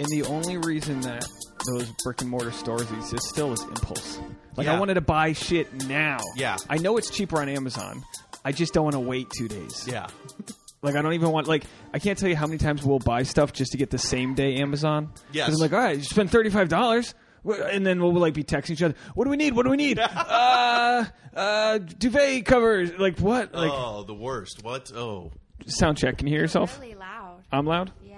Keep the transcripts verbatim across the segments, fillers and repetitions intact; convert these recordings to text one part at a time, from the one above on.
And the only reason that those brick and mortar stores exist still is impulse. Like, yeah. I wanted to buy shit now. Yeah. I know it's cheaper on Amazon. I just don't want to wait two days. Yeah. Like, I don't even want, like, I can't tell you how many times we'll buy stuff just to get the same day Amazon. Yes. Because I'm like, all right, you spend thirty-five dollars. And then we'll, like, be texting each other. What do we need? What do we need? uh, uh, duvet covers. Like, what? Like, oh, the worst. What? Oh. Sound check. Can you hear yourself? Really loud. I'm loud? Yeah.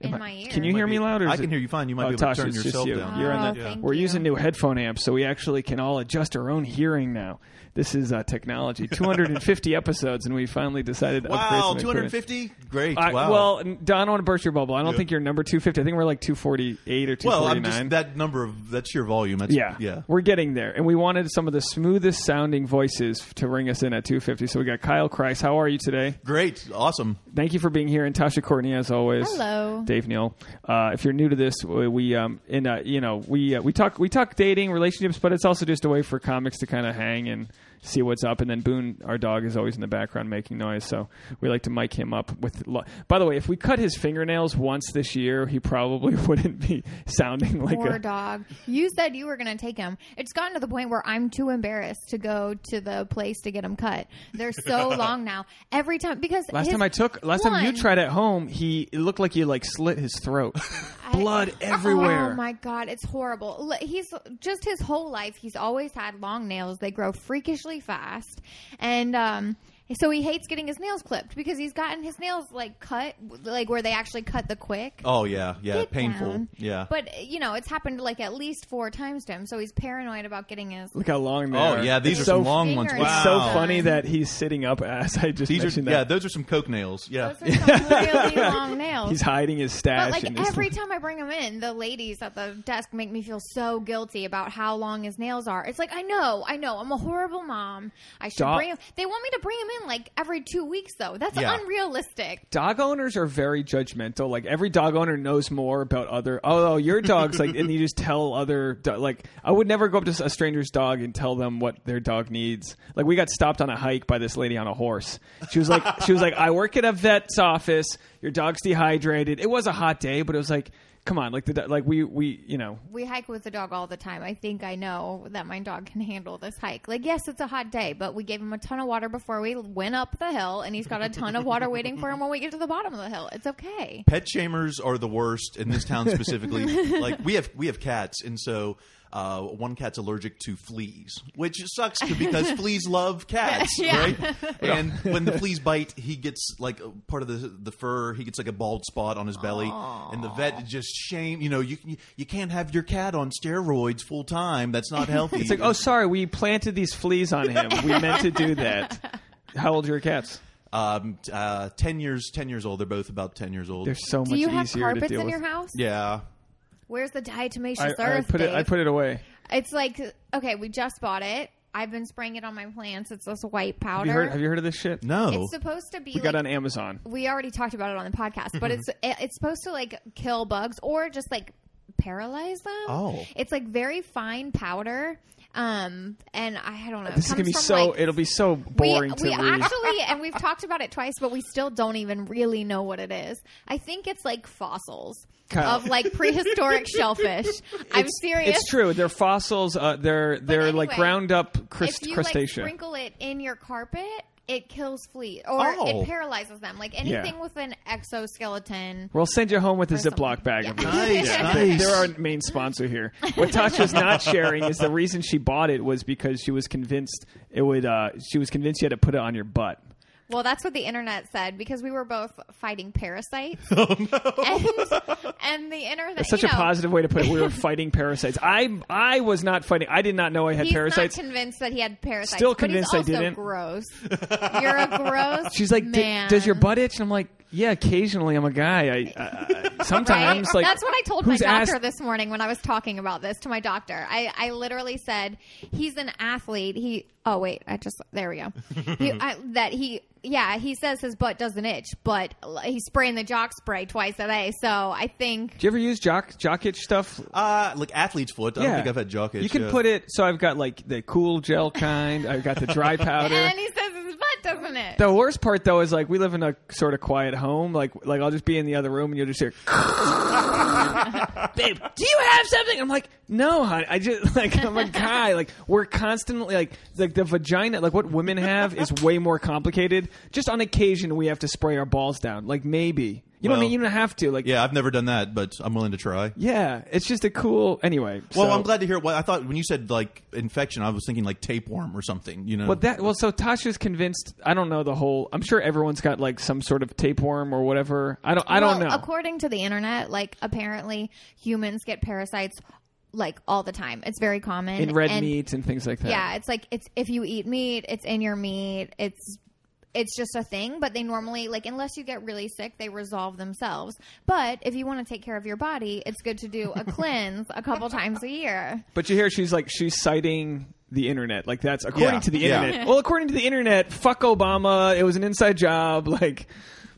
In my ear. Can you hear me loud? Or I can hear you fine. You might be able to turn yourself down. You're on that. We're using new headphone amps, so we actually can all adjust our own hearing now. This is uh, technology. two hundred fifty episodes, and we finally decided to upgrade. Wow, two hundred fifty? Great. Wow. I, well, Don, I don't want to burst your bubble. I don't yeah. think you're number two fifty. I think we're like two forty-eight or two forty-nine. Well, I'm just, that number, of, that's your volume. That's, yeah. yeah. We're getting there. And we wanted some of the smoothest sounding voices to ring us in at two fifty. So we got Kyle Chrise. How are you today? Great. Awesome. Thank you for being here. And Tasha Courtney, as always. Hello. Dave Neal. Uh, if you're new to this, we, um, and, uh, you know, we, uh, we, talk, we talk dating, relationships, but it's also just a way for comics to kind of hang and see what's up. And then Boone, our dog, is always in the background making noise, so we like to mic him up with lo- by the way, if we cut his fingernails once this year, he probably wouldn't be sounding like Poor a dog. You said you were going to take him. It's gotten to the point where I'm too embarrassed to go to the place to get him cut. They're so long now. Every time, because last his, time I took last one, time you tried at home, he it looked like you like slit his throat. I, blood everywhere. Oh my God, it's horrible. He's just, his whole life he's always had long nails. They grow freakishly fast, and um so he hates getting his nails clipped because he's gotten his nails like cut, like where they actually cut the quick. Oh yeah, yeah, Get painful. Down. Yeah, but you know it's happened like at least four times to him, so he's paranoid about getting his. Look how long they oh, are. Oh yeah, these it's are so some long ones. Wow. It's so funny that he's sitting up as I just these mentioned are, that. Yeah, those are some coke nails. Yeah, those are some really long nails. He's hiding his stash. But like every time I bring him in, the ladies at the desk make me feel so guilty about how long his nails are. It's like I know, I know, I'm a horrible mom. I should Dog. bring him. They want me to bring him in. Like every two weeks, though. That's yeah. unrealistic. Dog owners are very judgmental. Like every dog owner knows more about other. Oh, your dog's like, and you just tell other. Do- like I would never go up to a stranger's dog and tell them what their dog needs. Like we got stopped on a hike by this lady on a horse. She was like, she was like, I work at a vet's office. Your dog's dehydrated. It was a hot day, but it was like. Come on, like the like we we you know we hike with the dog all the time. I think I know that my dog can handle this hike. Like yes, it's a hot day, but we gave him a ton of water before we went up the hill, and he's got a ton of water waiting for him when we get to the bottom of the hill. It's okay. Pet shamers are the worst in this town specifically. Like we have we have cats, and so. Uh, one cat's allergic to fleas, which sucks because fleas love cats, yeah. right? And when the fleas bite, he gets like part of the the fur. He gets like a bald spot on his belly, Aww. and the vet just shame. You know, you you can't have your cat on steroids full time. That's not healthy. It's like, oh, sorry, we planted these fleas on him. We meant to do that. How old are your cats? Um, uh, ten years, ten years old. They're both about ten years old. They're so much easier to deal with. Do you have carpets in your house? Yeah. Where's the diatomaceous I, earth? I put, it, I put it away. It's like, okay, we just bought it. I've been spraying it on my plants. It's this white powder. Have you heard, have you heard of this shit? No. It's supposed to be. We like, got on Amazon. We already talked about it on the podcast, but it's it, it's supposed to like kill bugs or just like paralyze them. Oh. It's like very fine powder. Um, and I, I don't know. This is gonna be so. Like, it'll be so boring. We, we to read. Actually, and we've talked about it twice, but we still don't even really know what it is. I think it's like fossils Kyle. of like prehistoric shellfish. It's, I'm serious. It's true. They're fossils. Uh, they're but they're anyway, like ground up crust- if you, crustacea. Like, sprinkle it in your carpet. It kills fleas, or oh. it paralyzes them. Like anything yeah. with an exoskeleton. We'll send you home with a Ziploc bag yeah. of this. Nice, yeah. nice. They're our main sponsor here. What Tasha's not sharing is the reason she bought it was because she was convinced it would. Uh, she was convinced you had to put it on your butt. Well, that's what the internet said because we were both fighting parasites. Oh, no. And, and the internet. That's such you know, a positive way to put it. We were fighting parasites. I I was not fighting. I did not know I had he's parasites. He's not convinced that he had parasites. Still convinced but he's also I didn't. Gross. You're a gross. She's like, man. Does your butt itch? And I'm like, yeah, occasionally. I'm a guy. I, I, I sometimes right? like. That's what I told my doctor asked- this morning when I was talking about this to my doctor. I I literally said he's an athlete. He. Oh wait, I just there we go. He, I, that he. Yeah, he says his butt doesn't itch, but he's spraying the jock spray twice a day, so I think... Do you ever use jock jock itch stuff? Uh, like athlete's foot. I yeah. don't think I've had jock itch. You can yeah. put it... So I've got like the cool gel kind. I've got the dry powder. And he says his butt doesn't loving it. The worst part, though, is like we live in a sort of quiet home. Like, like I'll just be in the other room and you'll just hear, babe, do you have something? I'm like, no, honey. I just like, I'm a guy. Like, we're constantly like, like the vagina, like what women have is way more complicated. Just on occasion, we have to spray our balls down. Like, maybe. You well, don't you don't have to like. Yeah, I've never done that, but I'm willing to try. Yeah, it's just a cool. Anyway, well, so. I'm glad to hear. Well, I thought when you said like infection, I was thinking like tapeworm or something. You know. Well, that well, so Tasha's convinced. I don't know the whole. I'm sure everyone's got like some sort of tapeworm or whatever. I don't. I well, don't know. According to the internet, like apparently humans get parasites like all the time. It's very common in red and, meat and things like that. Yeah, it's like it's if you eat meat, it's in your meat. It's. It's just a thing, but they normally, like, unless you get really sick, they resolve themselves. But if you want to take care of your body, it's good to do a cleanse a couple times a year. But you hear she's, like, she's citing the internet. Like, that's according yeah. to the yeah. internet. Well, according to the internet, fuck Obama. It was an inside job. Like...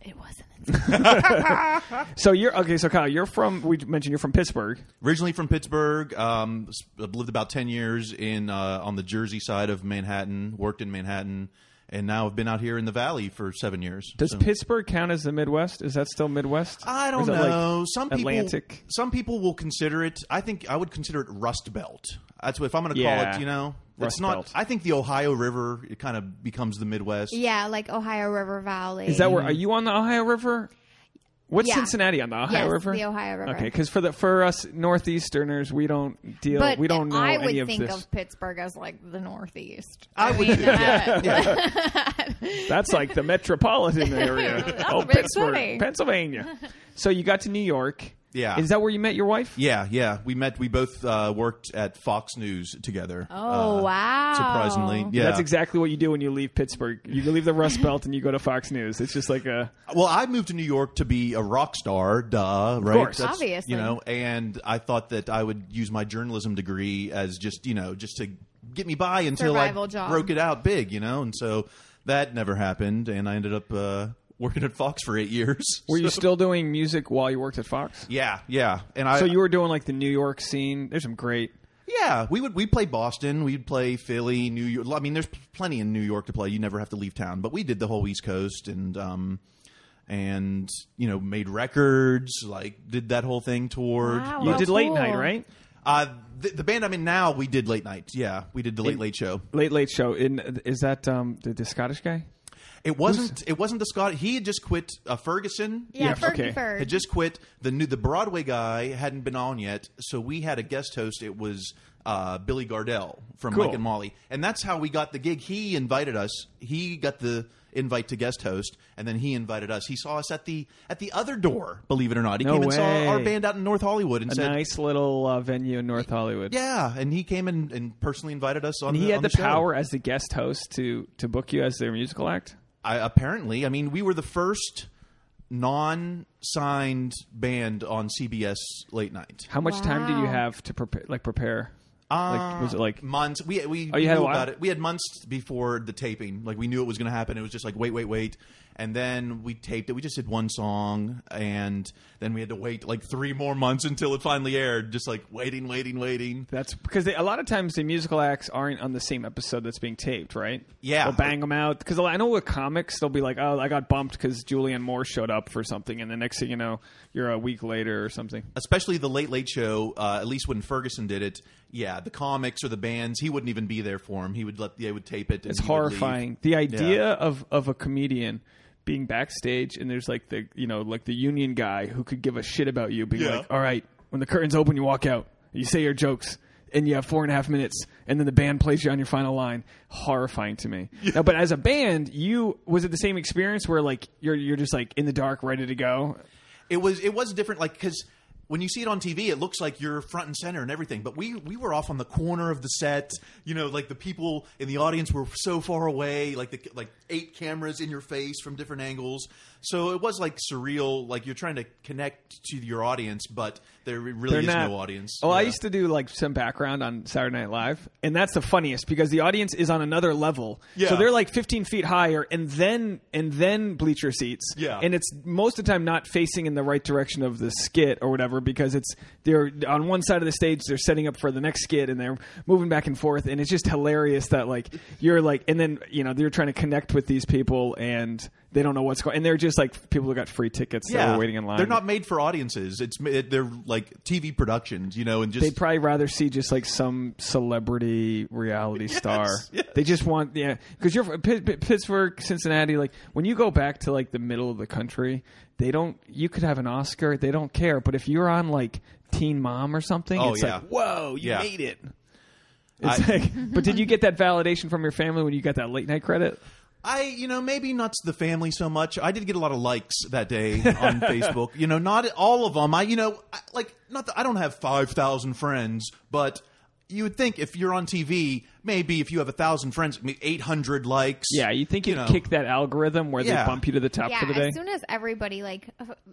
It wasn't. So you're okay. So Kyle, you're from. We mentioned you're from Pittsburgh. Originally from Pittsburgh, um, lived about ten years in uh, on the Jersey side of Manhattan. Worked in Manhattan. And now I've been out here in the Valley for seven years. Does so. Pittsburgh count as the Midwest? Is that still Midwest? I don't know. Like some people, Atlantic? Some people will consider it. I think I would consider it Rust Belt. That's what if I'm going to yeah. call it. You know, Rust it's not. Belt. I think the Ohio River it kind of becomes the Midwest. Yeah, like Ohio River Valley. Is that where? Are you on the Ohio River? What's yeah. Cincinnati on the Ohio yes, River? The Ohio River. Okay, because for the for us Northeasterners, we don't deal. But we don't know I any of this. I would think of Pittsburgh as like the Northeast. I, I would. Mean, do, that. Yeah. Yeah. That's like the metropolitan area. That's oh, Pittsburgh, funny. Pennsylvania. So you got to New York. Yeah. Is that where you met your wife? Yeah, yeah. We met. We both uh, worked at Fox News together. Oh, uh, wow. Surprisingly. Yeah. That's exactly what you do when you leave Pittsburgh. You leave the Rust Belt and you go to Fox News. It's just like a... Well, I moved to New York to be a rock star, duh, right? Of course. That's, obviously. You know, and I thought that I would use my journalism degree as just, you know, just to get me by until Survival I job. broke it out big, you know? And so that never happened, and I ended up... Uh, working at Fox for eight years. Were so. you still doing music while you worked at Fox? Yeah, yeah. And I, so you were doing like the New York scene. There's some great. Yeah, we would we play Boston, we'd play Philly, New York. I mean, there's plenty in New York to play. You never have to leave town. But we did the whole East Coast and um, and you know made records. Like did that whole thing toured. Wow, you did cool. late night, right? Uh, the, the band I'm in now, we did late night. Yeah, we did the Late in, Late Show. Late Late Show. In is that um, the, the Scottish guy? It wasn't. It wasn't the Scott. He had just quit. Uh, Ferguson, yeah, Fergie okay. Ferg had just quit. The new, the Broadway guy hadn't been on yet, so we had a guest host. It was uh, Billy Gardell from cool. Mike and Molly, and that's how we got the gig. He invited us. He got the invite to guest host, and then he invited us. He saw us at the at the other door. Believe it or not, he no came way. and saw our band out in North Hollywood, and a said, nice little uh, venue in North Hollywood. Yeah, and he came and, and personally invited us on. And he the, had on the, the power as the guest host to to book you as their musical act. I, apparently, I mean, we were the first non-signed band on C B S late night. How much wow. time did you have to prepare? Like prepare? Uh, like, was it like months? We we oh, knew about it. We had months before the taping. Like we knew it was going to happen. It was just like wait, wait, wait, and then we taped it. We just did one song, and then we had to wait like three more months until it finally aired. Just like waiting, waiting, waiting. That's because they, a lot of times the musical acts aren't on the same episode that's being taped, right? Yeah, they'll bang them out because I know with comics they'll be like, oh, I got bumped because Julianne Moore showed up for something, and the next thing you know, you're a week later or something. Especially the Late Late Show. Uh, at least when Ferguson did it, yeah. The comics or the bands, he wouldn't even be there for him. He would let they would tape it. And it's horrifying. The idea yeah. of of a comedian being backstage and there's like the you know like the union guy who could give a shit about you being yeah. like, all right, when the curtains open, you walk out, you say your jokes, and you have four and a half minutes, and then the band plays you on your final line. Horrifying to me. Yeah. Now, but as a band, you was it the same experience where like you're you're just like in the dark, ready to go? It was it was different, like because. When you see it on T V, it looks like you're front and center and everything. But we, we were off on the corner of the set. You know, like the people in the audience were so far away. Like the like eight cameras in your face from different angles. So it was like surreal. Like you're trying to connect to your audience, but there really They're is not, no audience. Oh, yeah. I used to do like some background on Saturday Night Live. And that's the funniest because the audience is on another level. Yeah. So they're like fifteen feet higher and then and then bleacher seats. Yeah. And it's most of the time not facing in the right direction of the skit or whatever. humor because it's they're on one side of the stage, they're setting up for the next skit and they're moving back and forth. And it's just hilarious that like you're like, and then, you know, they're trying to connect with these people and they don't know what's going on. And they're just like people who got free tickets yeah. that were waiting in line. They're not made for audiences. It's it, They're like T V productions, you know, and just. They'd probably rather see just like some celebrity reality yes, star. Yes. They just want, yeah. Because you're from Pittsburgh, Cincinnati, like when you go back to like the middle of the country, they don't, you could have an Oscar. They don't care. But if you're on like Teen Mom or something, oh, it's yeah. like, whoa, you yeah. made it. It's I, like, but did you get that validation from your family when you got that late night credit? I, you know, maybe not the family so much. I did get a lot of likes that day on Facebook. You know, not all of them. I, you know, I, like, not that I don't have five thousand friends, but you would think if you're on T V, maybe if you have one thousand friends, eight hundred likes. Yeah, you think you'd you know. kick that algorithm where yeah. they bump you to the top yeah, for the day? Yeah, as soon as everybody, like,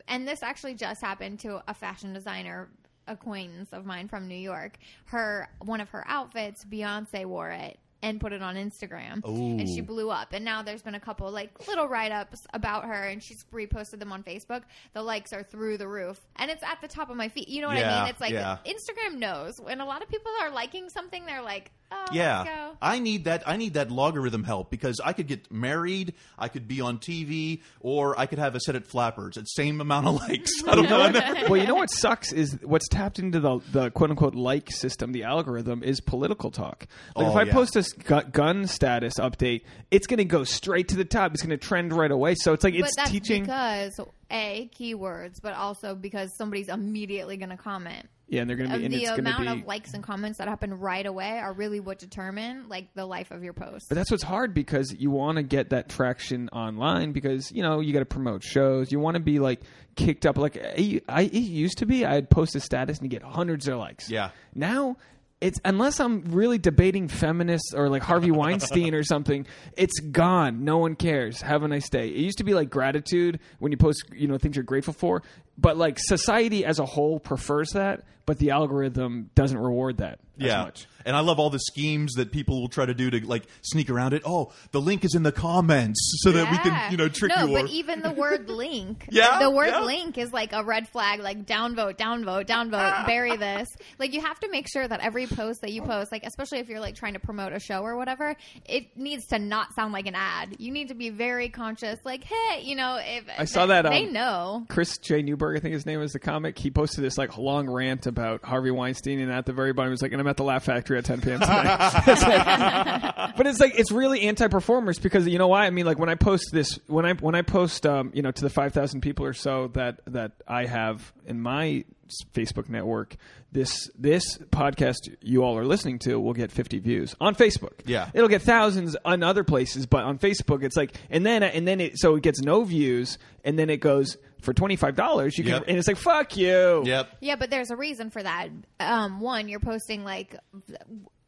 and this actually just happened to a fashion designer acquaintance of mine from New York. Her, one of her outfits, Beyonce wore it. And put it on Instagram. Ooh. And she blew up. And now there's been a couple like little write-ups about her, and she's reposted them on Facebook. The likes are through the roof, and it's at the top of my feed. You know what yeah, I mean? It's like yeah. Instagram knows when a lot of people are liking something. They're like, oh, yeah, let's go. I need that. I need that logarithm help because I could get married, I could be on T V, or I could have a set at Flappers at same amount of likes. I don't know. Well, you know what sucks is what's tapped into the the quote unquote like system, the algorithm is political talk. Like oh, if I yeah. post a gun status update, it's going to go straight to the top. It's going to trend right away. So it's like but it's that's teaching because a keywords, but also because somebody's immediately going to comment. Yeah, and they're going to be and the it's amount be... of likes and comments that happen right away are really what determine like the life of your post. But that's what's hard because you want to get that traction online because you know you got to promote shows. You want to be like kicked up. Like I, I it used to be, I'd post a status and get hundreds of likes. Yeah, now. It's unless I'm really debating feminists or like Harvey Weinstein or something, it's gone. No one cares. Have a nice day. It used to be like gratitude when you post, you know, things you're grateful for. But like society as a whole prefers that, but the algorithm doesn't reward that as yeah. much. And I love all the schemes that people will try to do to like sneak around it. Oh, the link is in the comments so yeah. that we can, you know, trick no, you. No, but or... even the word link. yeah, the word yeah. link is like a red flag, like downvote, downvote, downvote, ah. bury this. Like you have to make sure that every post that you post, like especially if you're like trying to promote a show or whatever, it needs to not sound like an ad. You need to be very conscious. Like, hey, you know, if I saw they, that, um, they know. Chris J. Newberg, I think his name is the comic. He posted this like long rant about Harvey Weinstein, and at the very bottom, he was like, "And I'm at the Laugh Factory at ten p.m. tonight." It's like, but it's like it's really anti-performers because you know why? I mean, like when I post this, when I when I post, um, you know, to the five thousand people or so that that I have in my Facebook network, this this podcast you all are listening to will get fifty views on Facebook. Yeah, it'll get thousands on other places, but on Facebook, it's like, and then and then it so it gets no views, and then it goes. For twenty-five dollars, you yep. can, and it's like, fuck you. Yep. Yeah, but there's a reason for that. Um, one, you're posting like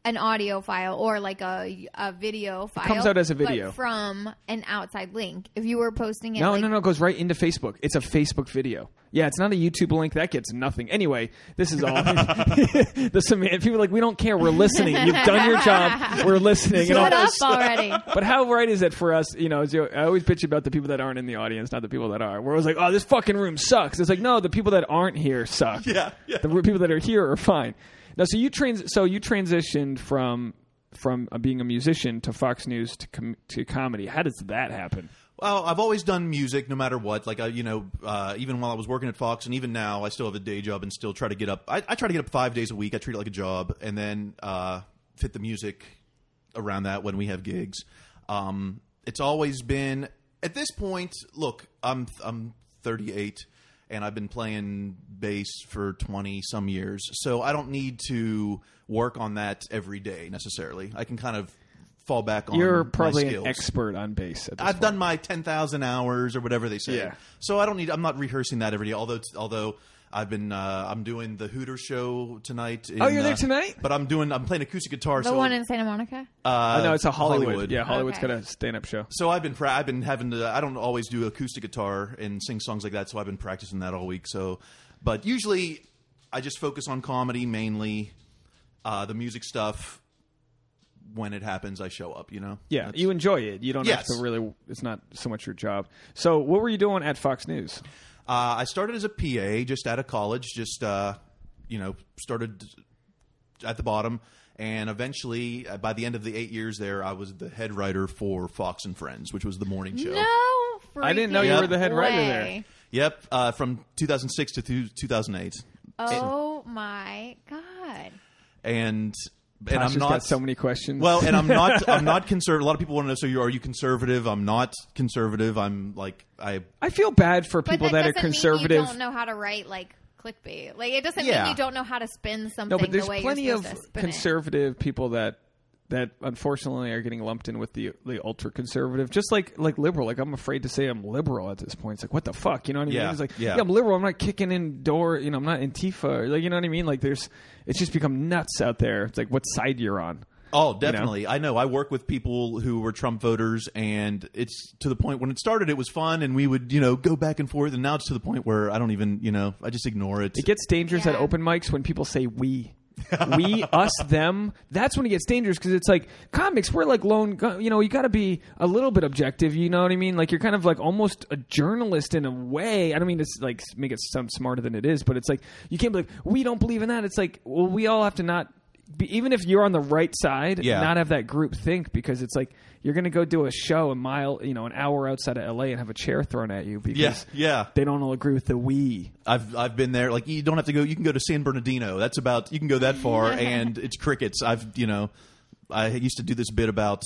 an audio file or like a, a video file. It comes out as a video. But from an outside link. If you were posting it. No, like- no, no. It goes right into Facebook. It's a Facebook video. Yeah, it's not a YouTube link. That gets nothing. Anyway, this is all. the People are like, we don't care. We're listening. You've done your job. We're listening. Shut and all up already. But how right is it for us? You know, I always bitch about the people that aren't in the audience, not the people that are. We're always like, oh, this fucking room sucks. It's like, no, the people that aren't here suck. Yeah, yeah. The people that are here are fine. Now, so you trans- so you transitioned from from being a musician to Fox News to com- to comedy. How does that happen? Well, I've always done music no matter what. Like, I, you know, uh, even while I was working at Fox and even now, I still have a day job and still try to get up. I, I try to get up five days a week. I treat it like a job and then uh, fit the music around that when we have gigs. Um, it's always been – at this point, look, I'm I'm thirty-eight and I've been playing bass for twenty-some years. So I don't need to work on that every day necessarily. I can kind of – fall back on You're probably my skills. An expert on bass at this I've point. Done my ten thousand hours or whatever they say. Yeah. So I don't need – I'm not rehearsing that every day. Although although I've been uh, – I'm doing the Hooters show tonight. In, oh, you're there uh, tonight? But I'm doing – I'm playing acoustic guitar. The so, one in Santa Monica? Uh, oh, no, it's a Hollywood. Hollywood. Yeah, Hollywood's okay. got a stand-up show. So I've been pra- I've been having to – I don't always do acoustic guitar and sing songs like that. So I've been practicing that all week. So, but usually I just focus on comedy mainly, uh, the music stuff. When it happens, I show up, you know? Yeah, That's, you enjoy it. You don't yes. have to really – it's not so much your job. So what were you doing at Fox News? Uh, I started as a P A just out of college, just, uh, you know, started at the bottom. And eventually, uh, by the end of the eight years there, I was the head writer for Fox and Friends, which was the morning show. No, I didn't know you yep. were the head writer way. There. Yep, uh, from two thousand six to th- two thousand eight. Oh and, my God! And and Tasha's I'm not got so many questions. Well, and I'm not I'm not conservative. A lot of people want to know. So, you, are you conservative? I'm not conservative. I'm like I. I feel bad for people that, that are conservative. Mean you don't know how to write like. Clickbait. Like, it doesn't yeah. mean you don't know how to spin something. No, but there's the way plenty of conservative it. People that that unfortunately are getting lumped in with the the ultra conservative. Just like like liberal. Like, I'm afraid to say I'm liberal at this point. It's like, what the fuck? You know what I mean? Yeah. It's like, yeah. yeah, I'm liberal. I'm not kicking in door. You know, I'm not Antifa. Like, you know what I mean? Like, there's it's just become nuts out there. It's like what side you're on. Oh, definitely. You know? I know. I work with people who were Trump voters, and it's to the point when it started, it was fun, and we would, you know, go back and forth. And now it's to the point where I don't even, you know, I just ignore it. It gets dangerous yeah. at open mics when people say we. We, us, them. That's when it gets dangerous because it's like comics, we're like lone, you know, you got to be a little bit objective. You know what I mean? Like, you're kind of like almost a journalist in a way. I don't mean to like make it sound smarter than it is, but it's like you can't be like, we don't believe in that. It's like, well, we all have to not. Even if you're on the right side, yeah. not have that group think, because it's like you're going to go do a show a mile, you know, an hour outside of L A and have a chair thrown at you because yeah, yeah. they don't all agree with the we. I've I've been there. Like, you don't have to go. You can go to San Bernardino. That's about you can go that far, and it's crickets. I've you know, I used to do this bit about.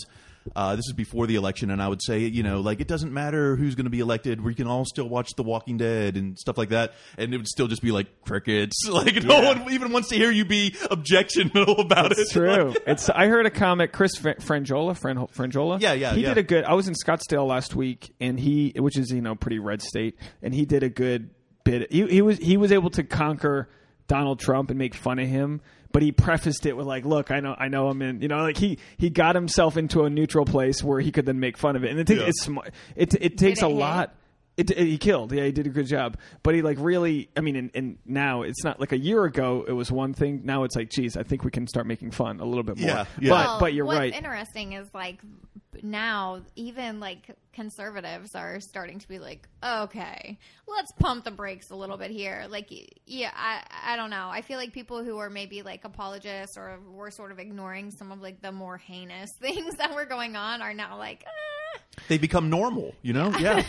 Uh, this is before the election, and I would say, you know, like, it doesn't matter who's going to be elected. We can all still watch The Walking Dead and stuff like that, and it would still just be like crickets. Like, yeah. no one even wants to hear you be objectionable about it's it. It's true. Like, it's. I heard a comic, Chris Frangiola, Frangiola. Yeah, yeah, he yeah. did a good. I was in Scottsdale last week, and he, which is you know pretty red state, and he did a good bit. He, he was he was able to conquer Donald Trump and make fun of him. But he prefaced it with like, look, I know I know I'm in, you know, like he, he got himself into a neutral place where he could then make fun of it. And it takes yeah. it's it, it takes it a hit? lot. It, it He killed. Yeah, he did a good job. But he like really I mean, and, and now it's not like a year ago. It was one thing. Now it's like, geez, I think we can start making fun a little bit more. Yeah, yeah. But, well, but you're what's right. What's interesting is like now even like conservatives are starting to be like, okay, let's pump the brakes a little bit here. Like, yeah, I, I don't know. I feel like people who are maybe like apologists or were sort of ignoring some of like the more heinous things that were going on are now like, ah. They become normal, you know? Yeah.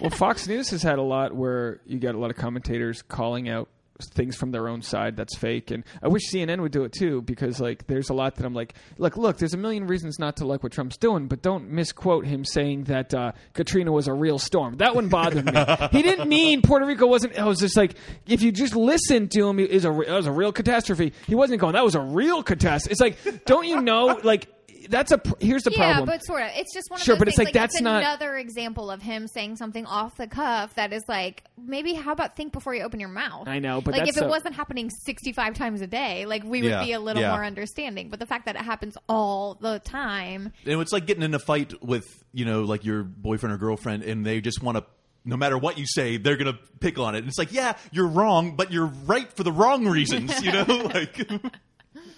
Well, Fox News has had a lot where you got a lot of commentators calling out things from their own side that's fake, and I wish C N N would do it too, because like there's a lot that I'm like, look, look, there's a million reasons not to like what Trump's doing, but don't misquote him saying that uh, Katrina was a real storm. That one bothered me. He didn't mean Puerto Rico wasn't. I was just like, if you just listen to him, it was a, it was a real catastrophe. He wasn't going. That was a real catastrophe. It's like, don't you know, like. That's a here's the yeah, problem. Yeah, but sort of. It's just one of sure, those but it's things. Like, like that's it's not another example of him saying something off the cuff that is like, maybe how about think before you open your mouth? I know, but like that's if a... it wasn't happening sixty-five times a day, like we yeah, would be a little yeah. more understanding. But the fact that it happens all the time, and it's like getting in a fight with you know like your boyfriend or girlfriend, and they just want to. No matter what you say, they're going to pick on it. And it's like, yeah, you're wrong, but you're right for the wrong reasons. You know, like.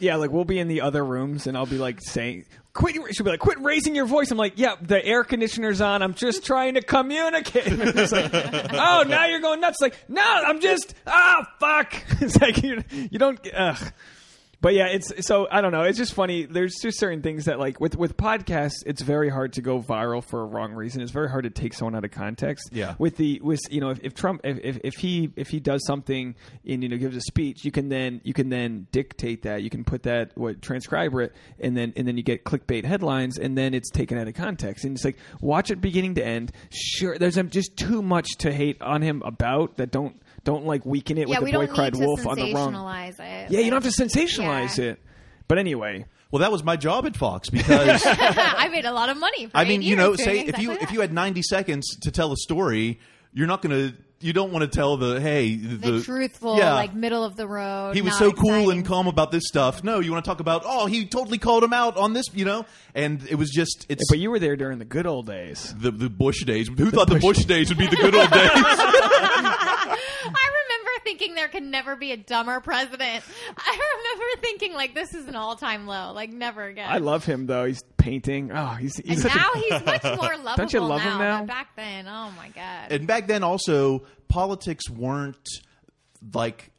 Yeah, like we'll be in the other rooms and I'll be like saying, quit, she'll be like, quit raising your voice. I'm like, yeah, the air conditioner's on. I'm just trying to communicate. It's like, oh, now you're going nuts. Like, no, I'm just, ah, oh, fuck. It's like, you, you don't, ugh. But yeah, it's, so I don't know. It's just funny. There's just certain things that like with, with podcasts, it's very hard to go viral for a wrong reason. It's very hard to take someone out of context. Yeah. With the, with, you know, if, if Trump, if, if, if he, if he does something and, you know, gives a speech, you can then, you can then dictate that. You can put that, what, transcribe it. And then, and then you get clickbait headlines and then it's taken out of context. And it's like, watch it beginning to end. Sure. There's just too much to hate on him about that don't. Don't like weaken it yeah, with the boy cried wolf on the wrong. It. Yeah, like, you don't have to sensationalize yeah. it. But anyway, well, that was my job at Fox because I made a lot of money. For I mean, you know, say exactly if you that. if you had ninety seconds to tell a story, you're not going to. You don't want to tell the hey the, the truthful yeah. like middle of the road. He was so exciting. Cool and calm about this stuff. No, you want to talk about oh he totally called him out on this, you know, and it was just it's. But you were there during the good old days, the the Bush days. Who the thought Bush the Bush days would be the good old days? Thinking there can never be a dumber president. I remember thinking, like, this is an all-time low. Like, never again. I love him, though. He's painting. Oh, he's, he's and now a, he's much more lovable. Don't you love now him now? But back then, oh, my God. And back then, also, politics weren't, like,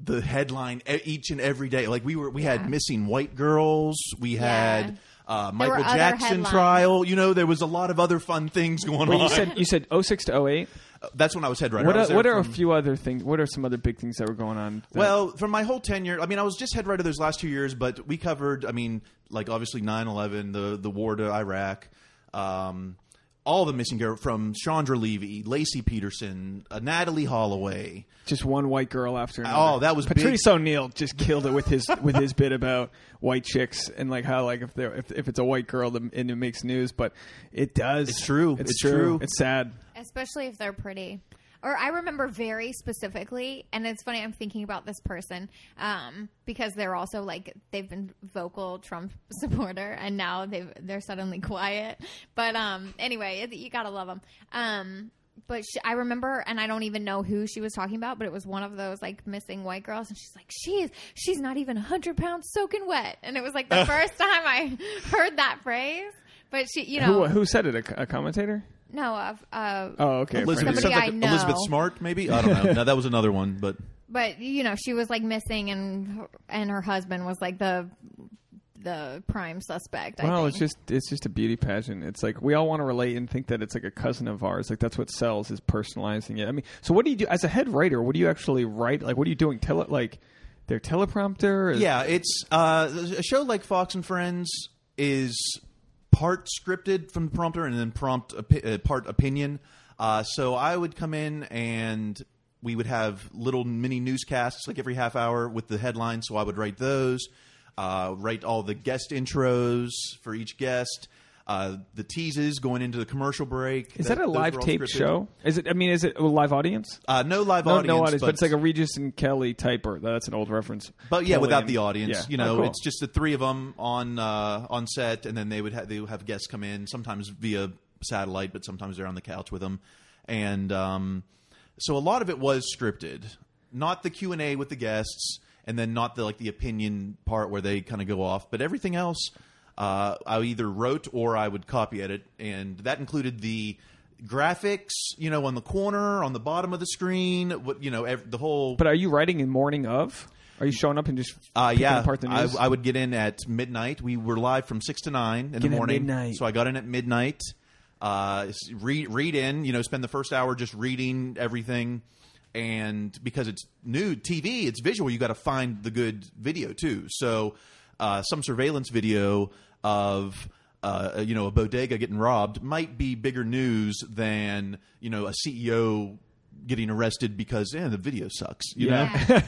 the headline each and every day. Like, we were, we yeah. had missing white girls. We had... Yeah. Uh, Michael Jackson trial. You know, there was a lot of other fun things going Wait, on. You said, you said oh six to oh eight? Uh, that's when I was head writer. What, was what are from, a few other things? What are some other big things that were going on? That, well, from my whole tenure, I mean, I was just head writer those last two years, but we covered, I mean, like obviously nine eleven, the, the war to Iraq, um, all the missing girls from Chandra Levy, Lacey Peterson, uh, Natalie Holloway. Just one white girl after another. Oh, that was Patrice O'Neill just killed it with his with his bit about white chicks and like how like if they're if, if it's a white girl then it makes news, but it does. It's true. It's, it's true. true. It's sad, especially if they're pretty. Or I remember very specifically, and it's funny, I'm thinking about this person um, because they're also like, they've been vocal Trump supporter and now they've, they're suddenly quiet. But um, anyway, it, you got to love them. Um, but she, I remember, and I don't even know who she was talking about, but it was one of those like missing white girls. And she's like, she's, she's not even one hundred pounds soaking wet. And it was like the first time I heard that phrase. But she, you know. Who, who said it? A, a commentator? No, uh, uh, oh, okay. Elizabeth, somebody like I know. Elizabeth Smart, maybe? I don't know. No, that was another one, but but you know, she was like missing, and and her husband was like the the prime suspect. Well, I think. it's just it's just a beauty pageant. It's like we all want to relate and think that it's like a cousin of ours. Like that's what sells is personalizing it. I mean, so what do you do as a head writer? What do you actually write? Like, what are you doing? Tele like their teleprompter? Is- yeah, it's uh, a show like Fox and Friends is. Part scripted from the prompter and then prompt uh, part opinion. Uh, so I would come in and we would have little mini newscasts like every half hour with the headlines. So I would write those, uh, write all the guest intros for each guest, uh, the teases going into the commercial break. Is that, that a live tape show? Is it? I mean, is it a live audience? Uh, no live no, audience. No audience, but, but it's like a Regis and Kelly type. Or that's an old reference. But yeah, Kelly without and, the audience, yeah. you know, oh, cool. It's just the three of them on uh, on set, and then they would ha- they would have guests come in sometimes via satellite, but sometimes they're on the couch with them, and um, so a lot of it was scripted, not the Q and A with the guests, and then not the like the opinion part where they kind of go off, but everything else. Uh, I either wrote or I would copy edit, and that included the graphics, you know, on the corner, on the bottom of the screen, what, you know, ev- the whole. But are you writing in morning of? Are you showing up and just uh, picking yeah, apart the news? I, I would get in at midnight. We were live from six to nine in get the morning, in midnight. So I got in at midnight. Uh, read, read in, you know, spend the first hour just reading everything, and because it's new T V, it's visual. You got to find the good video too, so. Uh, some surveillance video of, uh, you know, a bodega getting robbed might be bigger news than, you know, a C E O getting arrested because eh, the video sucks. You yeah. know,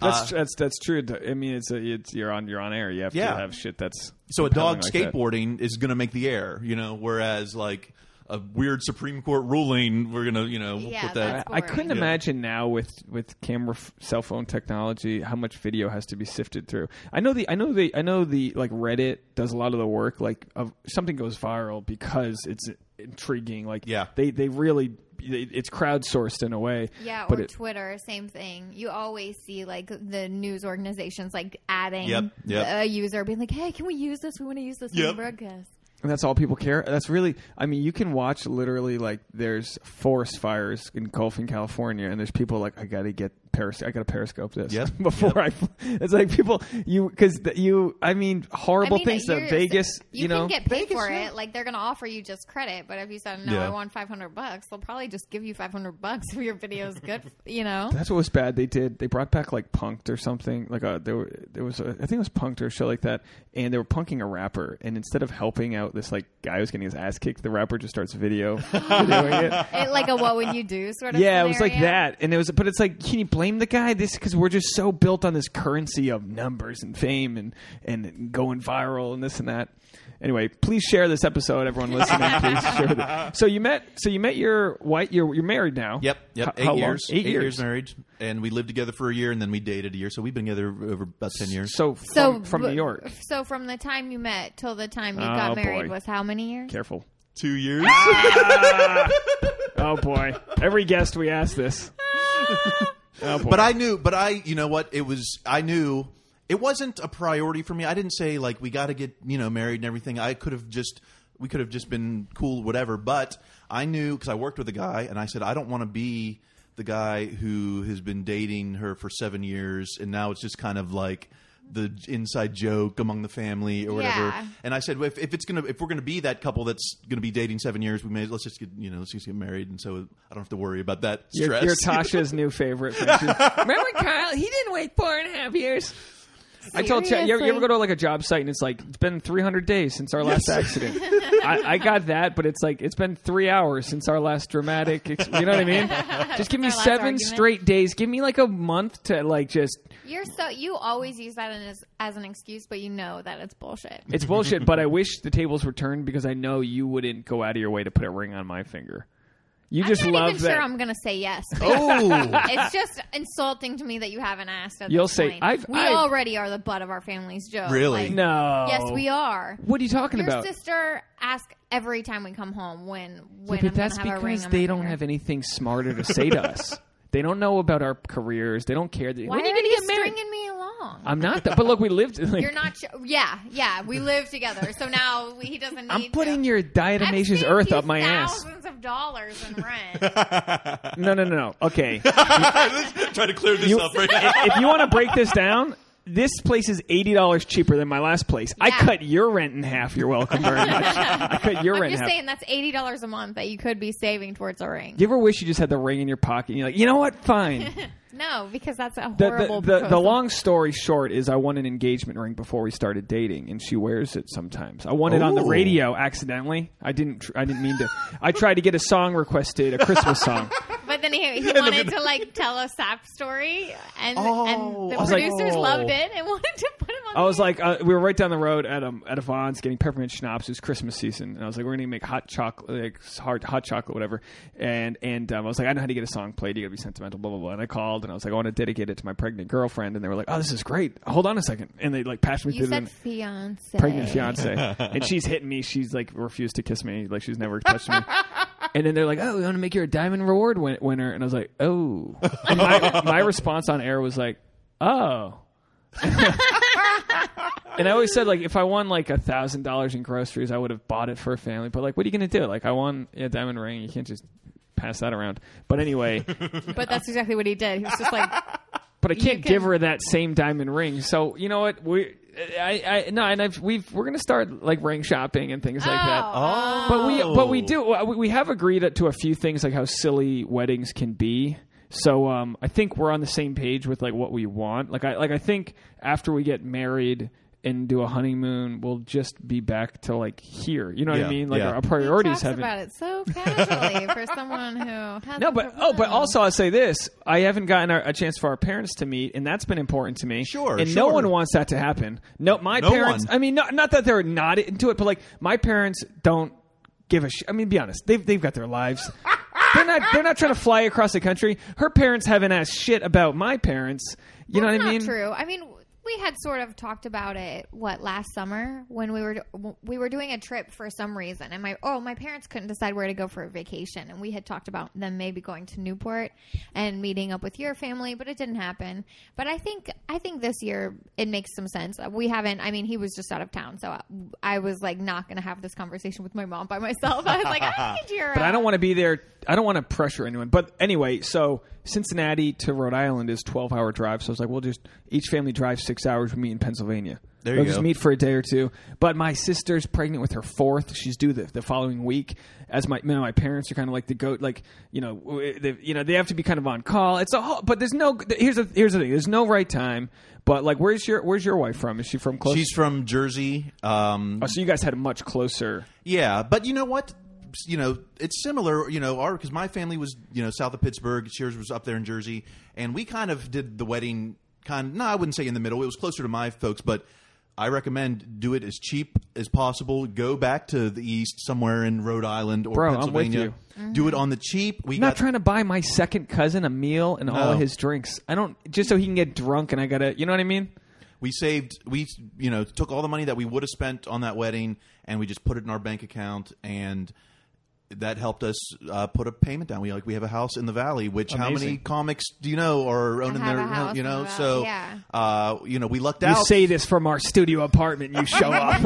that's, uh, that's that's true. I mean, it's, a, it's you're on you're on air. You have yeah. to have shit that's so a dog like skateboarding that. Is going to make the air. You know, whereas like. A weird Supreme Court ruling. We're gonna, you know, yeah, put that. I, I couldn't yeah. imagine now with with camera, f- cell phone technology, how much video has to be sifted through. I know the, I know the, I know the like Reddit does a lot of the work. Like, of, something goes viral because it's intriguing. Like, yeah. they they really. It's crowdsourced in a way. Yeah, or it, Twitter, same thing. You always see like the news organizations like adding yep, yep. a user being like, "Hey, can we use this? We want to use this yep. in broadcast." And that's all people care. That's really, I mean, you can watch literally like there's forest fires engulfing California, and there's people like, I gotta get peris, I gotta periscope this yep. before yep. I. It's like people, you because you, I mean, horrible I mean, things that Vegas, you, you know, you can get paid Vegas, for yeah. it. Like they're gonna offer you just credit, but if you said no, yeah. I want five hundred bucks, they'll probably just give you five hundred bucks if your video's good. You know, that's what was bad. They did. They brought back like Punk'd or something. Like a, there, were, there was, a, I think it was Punk'd or a show like that, and they were punking a rapper, and instead of helping out. This like guy who's getting his ass kicked. The rapper just starts video doing it. it, like a "what would you do" sort of. Yeah, scenario. It was like that, and it was. But it's like, can you blame the guy? This because we're just so built on this currency of numbers and fame and and going viral and this and that. Anyway, please share this episode, everyone listening. Please share it. So you met. So you met your wife. You're you're married now. Yep. Yep. H- eight years. Eight, eight years. years married, and we lived together for a year, and then we dated a year. So we've been together over about ten years. So from, so, from New York. So from the time you met till the time you oh, got married. Boy. Was how many years? Careful. Two years. Ah! Oh boy! Every guest we ask this. Ah! Oh, but I knew, but I, you know what? It was, I knew it wasn't a priority for me. I didn't say like, we got to get, you know, married and everything. I could have just, we could have just been cool, whatever. But I knew, because I worked with a guy and I said, I don't want to be the guy who has been dating her for seven years. And now it's just kind of like the inside joke among the family or whatever. Yeah. And I said, well, if, if it's going to, if we're going to be that couple that's going to be dating seven years, we may, let's just get, you know, let's just get married. And so I don't have to worry about that stress. You're, you're Tasha's new favorite. Remember Kyle? He didn't wait four and a half years. Seriously? I told Chad, you, you ever go to like a job site and it's like, it's been three hundred days since our last yes. accident. I, I got that, but it's like, it's been three hours since our last dramatic, ex- you know what I mean? Just give me seven straight days. Give me like a month to like just. You're so, you always use that as, as an excuse, but you know that it's bullshit. It's bullshit, but I wish the tables were turned because I know you wouldn't go out of your way to put a ring on my finger. You just I'm not love even that. Sure I'm going to say yes. Oh, it's just insulting to me that you haven't asked. At You'll this say point. I've, we I've, already are the butt of our family's joke. Really? Like, no. Yes, we are. What are you talking Your about? Your sister asks every time we come home when when yeah, but I'm that's have because a ring they finger. Don't have anything smarter to say to us. They don't know about our careers. They don't care. That, Why when are you, gonna you get married? Stringing me along? I'm not. Th- but look, we lived. Like, You're not. Sh- yeah, yeah. We live together, so now he doesn't. Need I'm putting to. Your diatomaceous earth up my ass. Dollars in rent. No, no, no, no. Okay. Try to clear this you, up right now. If you want to break this down, this place is eighty dollars cheaper than my last place. Yeah. I cut your rent in half. You're welcome very much. I cut your I'm rent in half. I'm just saying that's eighty dollars a month that you could be saving towards a ring. You ever wish you just had the ring in your pocket and you're like, you know what? Fine. No, because that's a horrible the, the, the, the long story short is I won an engagement ring before we started dating, and she wears it sometimes. I won Ooh. It on the radio accidentally. I didn't tr- I didn't mean to. I tried to get a song requested, a Christmas song. But then he, he wanted to, like, tell a sap story, and, oh, and the producers like, oh. loved it and wanted to put him on the I was like, uh, we were right down the road at um, at Avon's getting peppermint schnapps. It was Christmas season, and I was like, we're going to make hot chocolate, like, hard, hot chocolate, whatever. And, and um, I was like, I know how to get a song played. You got to be sentimental, blah, blah, blah. And I called. And I was like, I want to dedicate it to my pregnant girlfriend. And they were like, oh, this is great. Hold on a second. And they like passed me you through the. You said fiance. Pregnant fiance. And she's hitting me. She's like refused to kiss me. Like she's never touched me. And then they're like, oh, we want to make you a diamond reward win- winner. And I was like, oh. And my, my response on air was like, oh. And I always said, like, if I won like a thousand dollars in groceries, I would have bought it for a family. But like, what are you going to do? Like, I won a diamond ring. You can't just pass that around. But anyway. But that's exactly what he did. He was just like. But I can't can... give her that same diamond ring. So you know what? We, I, I no, and I've, we've we're gonna start like ring shopping and things oh. like that. Oh. But we, but we do. We have agreed to a few things like how silly weddings can be. So um, I think we're on the same page with like what we want. Like I, like I think after we get married and do a honeymoon, we'll just be back to like here. You know yeah, what I mean? Like yeah. our, our priorities haven't. He talks about it so casually for someone who hasn't. No, but oh, but also I'll say this: I haven't gotten our, a chance for our parents to meet, and that's been important to me. Sure, and sure. no one wants that to happen. No, my no parents. One. I mean, not, not that they're not into it, but like my parents don't give a shit. I mean, be honest, they've they've got their lives. They're not. They're not trying to fly across the country. Her parents haven't asked shit about my parents. You that's know what I mean? Not true. I mean. We had sort of talked about it, what, last summer when we were we were doing a trip for some reason. And my oh, my parents couldn't decide where to go for a vacation. And we had talked about them maybe going to Newport and meeting up with your family, but it didn't happen. But I think I think this year it makes some sense. We haven't – I mean, he was just out of town. So I, I was, like, not going to have this conversation with my mom by myself. I was like, I need your – But I don't want to be there – I don't want to pressure anyone. But anyway, so – Cincinnati to Rhode Island is twelve hour drive. So I was like, we'll just each family drive six hours. We meet in Pennsylvania. There we'll you just go. Meet for a day or two. But my sister's pregnant with her fourth. She's due the, the following week. As my, you know, my parents are kind of like the goat, like, you know, they, you know, they have to be kind of on call. It's a whole, but there's no, here's the, here's the thing. There's no right time. But like, where's your, where's your wife from? Is she from close? She's from Jersey. Um, oh, so you guys had a much closer. Yeah. But you know what? You know, it's similar, you know, our because my family was, you know, south of Pittsburgh. Shears was up there in Jersey. And we kind of did the wedding kind of, no, I wouldn't say in the middle. It was closer to my folks. But I recommend do it as cheap as possible. Go back to the east somewhere in Rhode Island or Bro, Pennsylvania. I'm with you. Mm-hmm. Do it on the cheap. We I'm got not trying to buy my second cousin a meal and no. all of his drinks. I don't – just so he can get drunk and I got to – you know what I mean? We saved – we, you know, took all the money that we would have spent on that wedding and we just put it in our bank account and – that helped us uh, put a payment down. We like we have a house in the valley, which Amazing. How many comics do you know are owning their house, you know? So yeah. uh, you know, we lucked out. You say this from our studio apartment, you show up.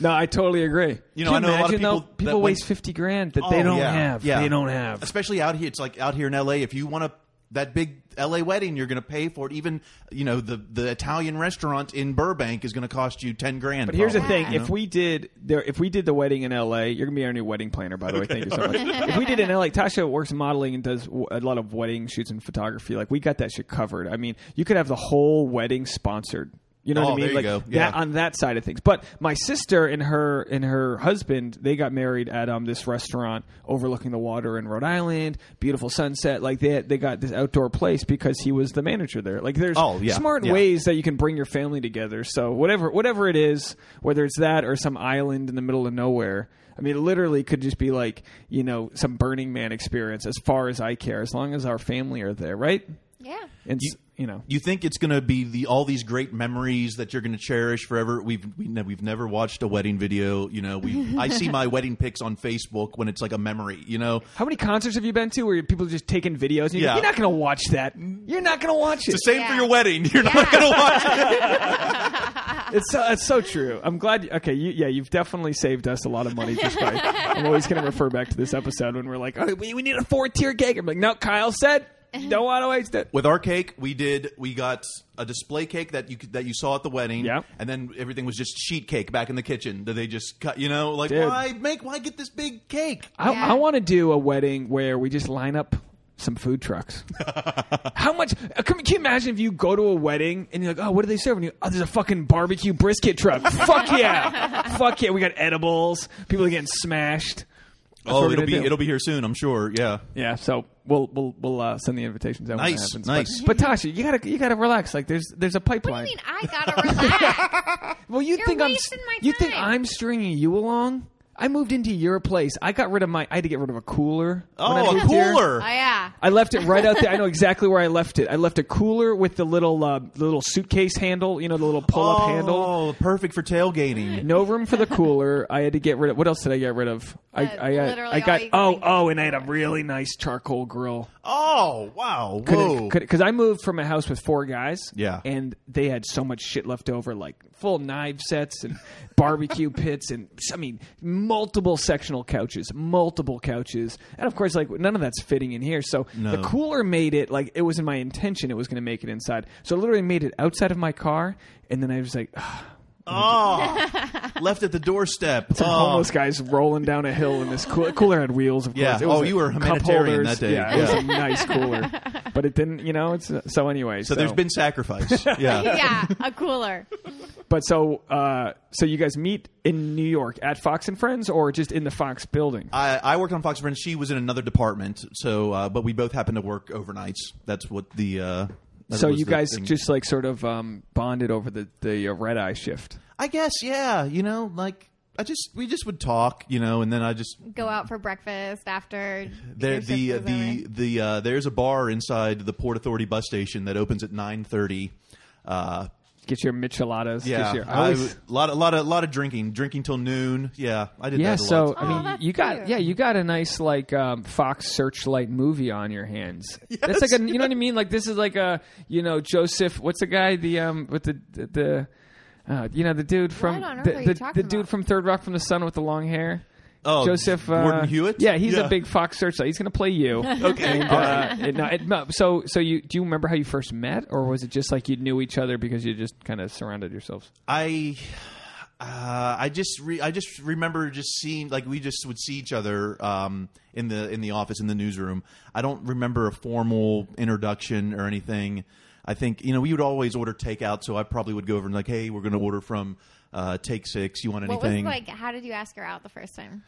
No, I totally agree. You know, you I know imagine, a lot of people though, people waste fifty grand that oh, they don't yeah, have. Yeah. They don't have. Especially out here, it's like out here in L A, if you want to that big L A wedding, you're going to pay for it. Even, you know, the, the Italian restaurant in Burbank is going to cost you ten grand. But here's probably, the thing: yeah. if we did, there, if we did the wedding in L A, you're going to be our new wedding planner. By the okay, way, thank you so right. much. If we did in L A, Tasha works in modeling and does a lot of wedding shoots and photography. Like we got that shit covered. I mean, you could have the whole wedding sponsored. You know oh, what I mean? There you like go. Yeah. That on that side of things. But my sister and her and her husband, they got married at um this restaurant overlooking the water in Rhode Island. Beautiful sunset. Like they they got this outdoor place because he was the manager there. Like there's oh, yeah. smart yeah. ways that you can bring your family together. So whatever whatever it is, whether it's that or some island in the middle of nowhere. I mean, it literally could just be like, you know, some Burning Man experience as far as I care, as long as our family are there, right? Yeah. And you, you know, you think it's going to be the all these great memories that you're going to cherish forever. We've we ne- we've never watched a wedding video. You know, we I see my wedding pics on Facebook when it's like a memory. You know, how many concerts have you been to where people are just taking videos? And you're, yeah. you're not going to watch that. You're not going to watch it. It's the same yeah. for your wedding. You're yeah. not going to watch it. it's so, it's so true. I'm glad. Okay, you, yeah, you've definitely saved us a lot of money. Just by I'm always going to refer back to this episode when we're like, all right, we, we need a four tier cake. I'm like, no, Kyle said. Don't want to waste it. With our cake, we did. We got a display cake that you that you saw at the wedding, yeah. and then everything was just sheet cake back in the kitchen that they just cut. You know, like Dude. why make why get this big cake? I, yeah. I want to do a wedding where we just line up some food trucks. How much? Can, can you imagine if you go to a wedding and you're like, oh, what do they serve? And you, oh, there's a fucking barbecue brisket truck. Fuck yeah, fuck yeah. We got edibles. People are getting smashed. That's oh, it'll be do. it'll be here soon, I'm sure. Yeah, yeah. So we'll we'll we'll uh, send the invitations out. Nice, when that happens. nice. But, but Tasha, you gotta you gotta relax. Like there's there's a pipeline. What do you mean I gotta relax? Well, you You're think I'm you think I'm stringing you along? I moved into your place. I got rid of my. I had to get rid of a cooler. Oh, a cooler! Here. Oh yeah. I left it right out there. I know exactly where I left it. I left a cooler with the little, uh, the little suitcase handle. You know, the little pull-up oh, handle. Oh, perfect for tailgating. No room for the cooler. I had to get rid of. What else did I get rid of? I, I, I, I got. Oh, oh, and I had a really nice charcoal grill. Oh wow! Whoa. Because I moved from a house with four guys. Yeah. And they had so much shit left over, like full knife sets and barbecue pits, and I mean. Multiple sectional couches, multiple couches. And of course, like none of that's fitting in here. So no. the cooler made it like it was in my intention it was going to make it inside. So I literally made it outside of my car. And then I was like, oh. oh left at the doorstep. Some oh. homeless guys rolling down a hill in this cooler. Cooler had wheels, of yeah. course. It was oh, you were humanitarian that day. Yeah, yeah, it was a nice cooler. But it didn't, you know, it's so anyway. So, so. there's been sacrifice. Yeah. yeah, a cooler. But so, uh, so you guys meet in New York at Fox and Friends, or just in the Fox building? I, I worked on Fox and Friends. She was in another department. So, uh, but we both happened to work overnights. That's what the. Uh, that so you guys thing. just like sort of um, bonded over the the uh, red eye shift. I guess, yeah. You know, like. I just we just would talk, you know, and then I just go out for breakfast after. There, the the the uh, there's a bar inside the Port Authority bus station that opens at nine thirty. Uh, Get your micheladas. Yeah, your I, a lot, a lot, a lot of drinking, drinking till noon. Yeah, I did. Yeah, that a so lot. I mean, oh, you got, cute. yeah, you got a nice like um, Fox Searchlight movie on your hands. Yes, that's like a, you know what I mean? Like this is like a, you know, Joseph. What's the guy? The um with the the. the Uh, you know the dude from the, the, the dude from Third Rock from the Sun with the long hair, oh, Joseph uh, Gordon Hewitt. Yeah, he's yeah. a big Fox Searchlight. He's going to play you. Okay. And, uh, it, no, it, no, so, so you do you remember how you first met, or was it just like you knew each other because you just kind of surrounded yourselves? I, uh, I just re- I just remember just seeing like we just would see each other um, in the in the office in the newsroom. I don't remember a formal introduction or anything. I think, you know, we would always order takeout, so I probably would go over and like, hey, we're going to order from uh, Take Six. You want anything? What was, like, how did you ask her out the first time?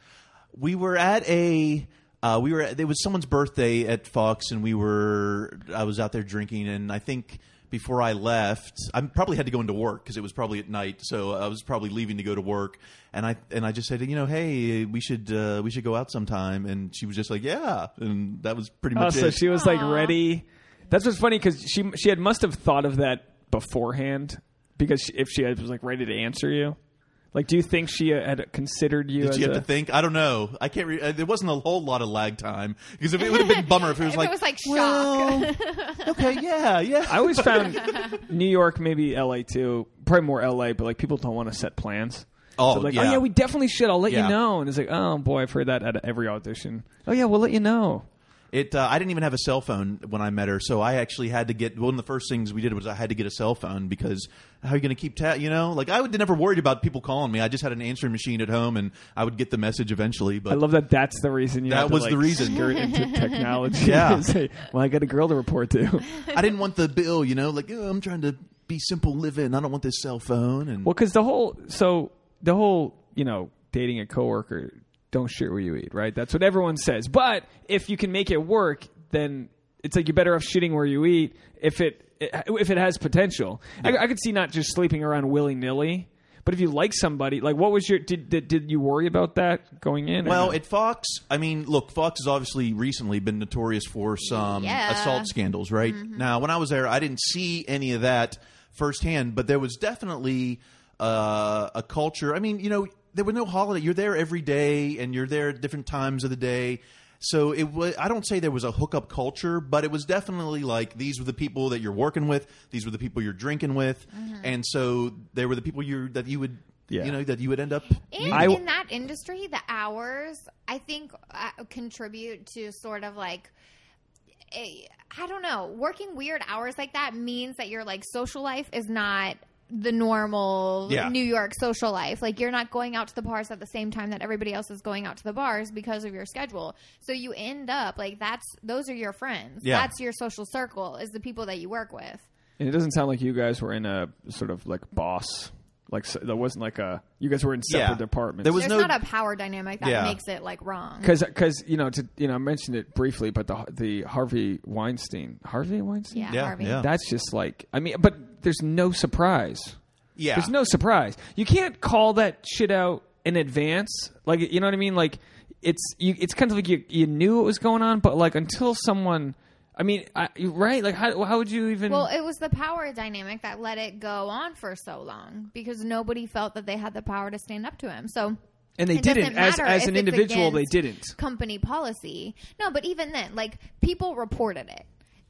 We were at a uh, – we were at, it was someone's birthday at Fox, and we were – I was out there drinking, and I think before I left – I probably had to go into work because it was probably at night, so I was probably leaving to go to work. And I and I just said, you know, hey, we should uh, we should go out sometime. And she was just like, yeah. And that was pretty much oh, it. So she was Aww. like ready – That's what's funny because she she had must have thought of that beforehand because she, if she had, was like ready to answer you, Like, do you think she had considered you? Did as she have a... to think? I don't know. I can't. Re- there wasn't a whole lot of lag time because it would have been a bummer if it was if like, it was like shock. Well, okay, yeah, yeah. I always found New York, maybe L A too, probably more L A, but like people don't want to set plans. Oh, so like, yeah. oh yeah, we definitely should. I'll let yeah. you know. And it's like, oh boy, I've heard that at every audition. Oh yeah, we'll let you know. It. Uh, I didn't even have a cell phone when I met her, so I actually had to get – one of the first things we did was I had to get a cell phone because how are you going to keep ta- – you know? Like I would never worried about people calling me. I just had an answering machine at home, and I would get the message eventually. But I love that that's the reason you that have to was like, the reason. skirt into technology. Yeah. Say, well, I got a girl to report to. I didn't want the bill, you know? Like oh, I'm trying to be simple living. I don't want this cell phone. And well, because the whole – so the whole, you know, dating a coworker – don't share where you eat, right? That's what everyone says. But if you can make it work, then it's like you're better off shitting where you eat if it if it has potential. Yeah. I, I could see not just sleeping around willy-nilly. But if you like somebody, like what was your did did, did you worry about that going in? Well, at Fox, I mean, look, Fox has obviously recently been notorious for some yeah. assault scandals, right? Mm-hmm. Now, when I was there, I didn't see any of that firsthand, but there was definitely uh, a culture. I mean, you know, there was no holiday. You're there every day, and you're there at different times of the day. So it was, I don't say there was a hookup culture, but it was definitely like these were the people that you're working with. These were the people you're drinking with. Mm-hmm. And so they were the people you that you would yeah. you know that you would end up and I, in that industry, the hours, I think, uh, contribute to sort of like – I don't know. Working weird hours like that means that your like social life is not – the normal yeah. New York social life. Like you're not going out to the bars at the same time that everybody else is going out to the bars because of your schedule. So you end up like that's those are your friends. Yeah. That's your social circle is the people that you work with. And it doesn't sound like you guys were in a sort of like boss like so there wasn't like a you guys were in separate yeah. departments. There was There's no, not a power dynamic that yeah. makes it like wrong. Cuz cuz you know to you know I mentioned it briefly but the the Harvey Weinstein Harvey Weinstein yeah, yeah. Harvey. Yeah. That's just like I mean but there's no surprise. Yeah. There's no surprise. You can't call that shit out in advance. Like, you know what I mean? Like, it's you, it's kind of like you, you knew what was going on, but, like, until someone... I mean, I, right? Like, how how would you even... Well, it was the power dynamic that let it go on for so long because nobody felt that they had the power to stand up to him. So... And they it didn't. As as an individual, they didn't. Company policy. No, but even then, like, people reported it.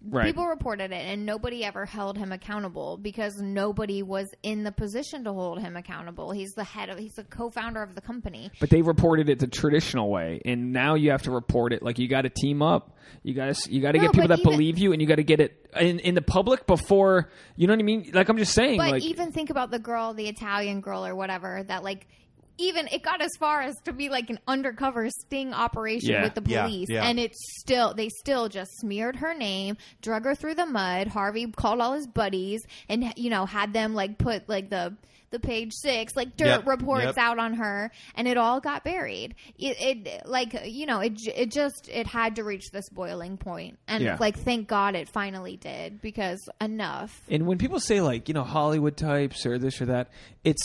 Right. People reported it, and nobody ever held him accountable because nobody was in the position to hold him accountable. He's the head of – he's the co-founder of the company. But they reported it the traditional way, and now you have to report it. Like you got to team up. You got to you got to no, get people that even, believe you, and you got to get it in, in the public before – you know what I mean? Like I'm just saying. But like, even think about the girl, the Italian girl or whatever that like – even it got as far as to be like an undercover sting operation yeah, with the police. Yeah, yeah. And it's still, they still just smeared her name, drug her through the mud. Harvey called all his buddies and, you know, had them like put like the, the page six, like dirt yep, reports yep. out on her and it all got buried. It, it like, you know, it, it just, it had to reach this boiling point. And yeah. like, thank God it finally did because enough. And when people say like, you know, Hollywood types or this or that, it's,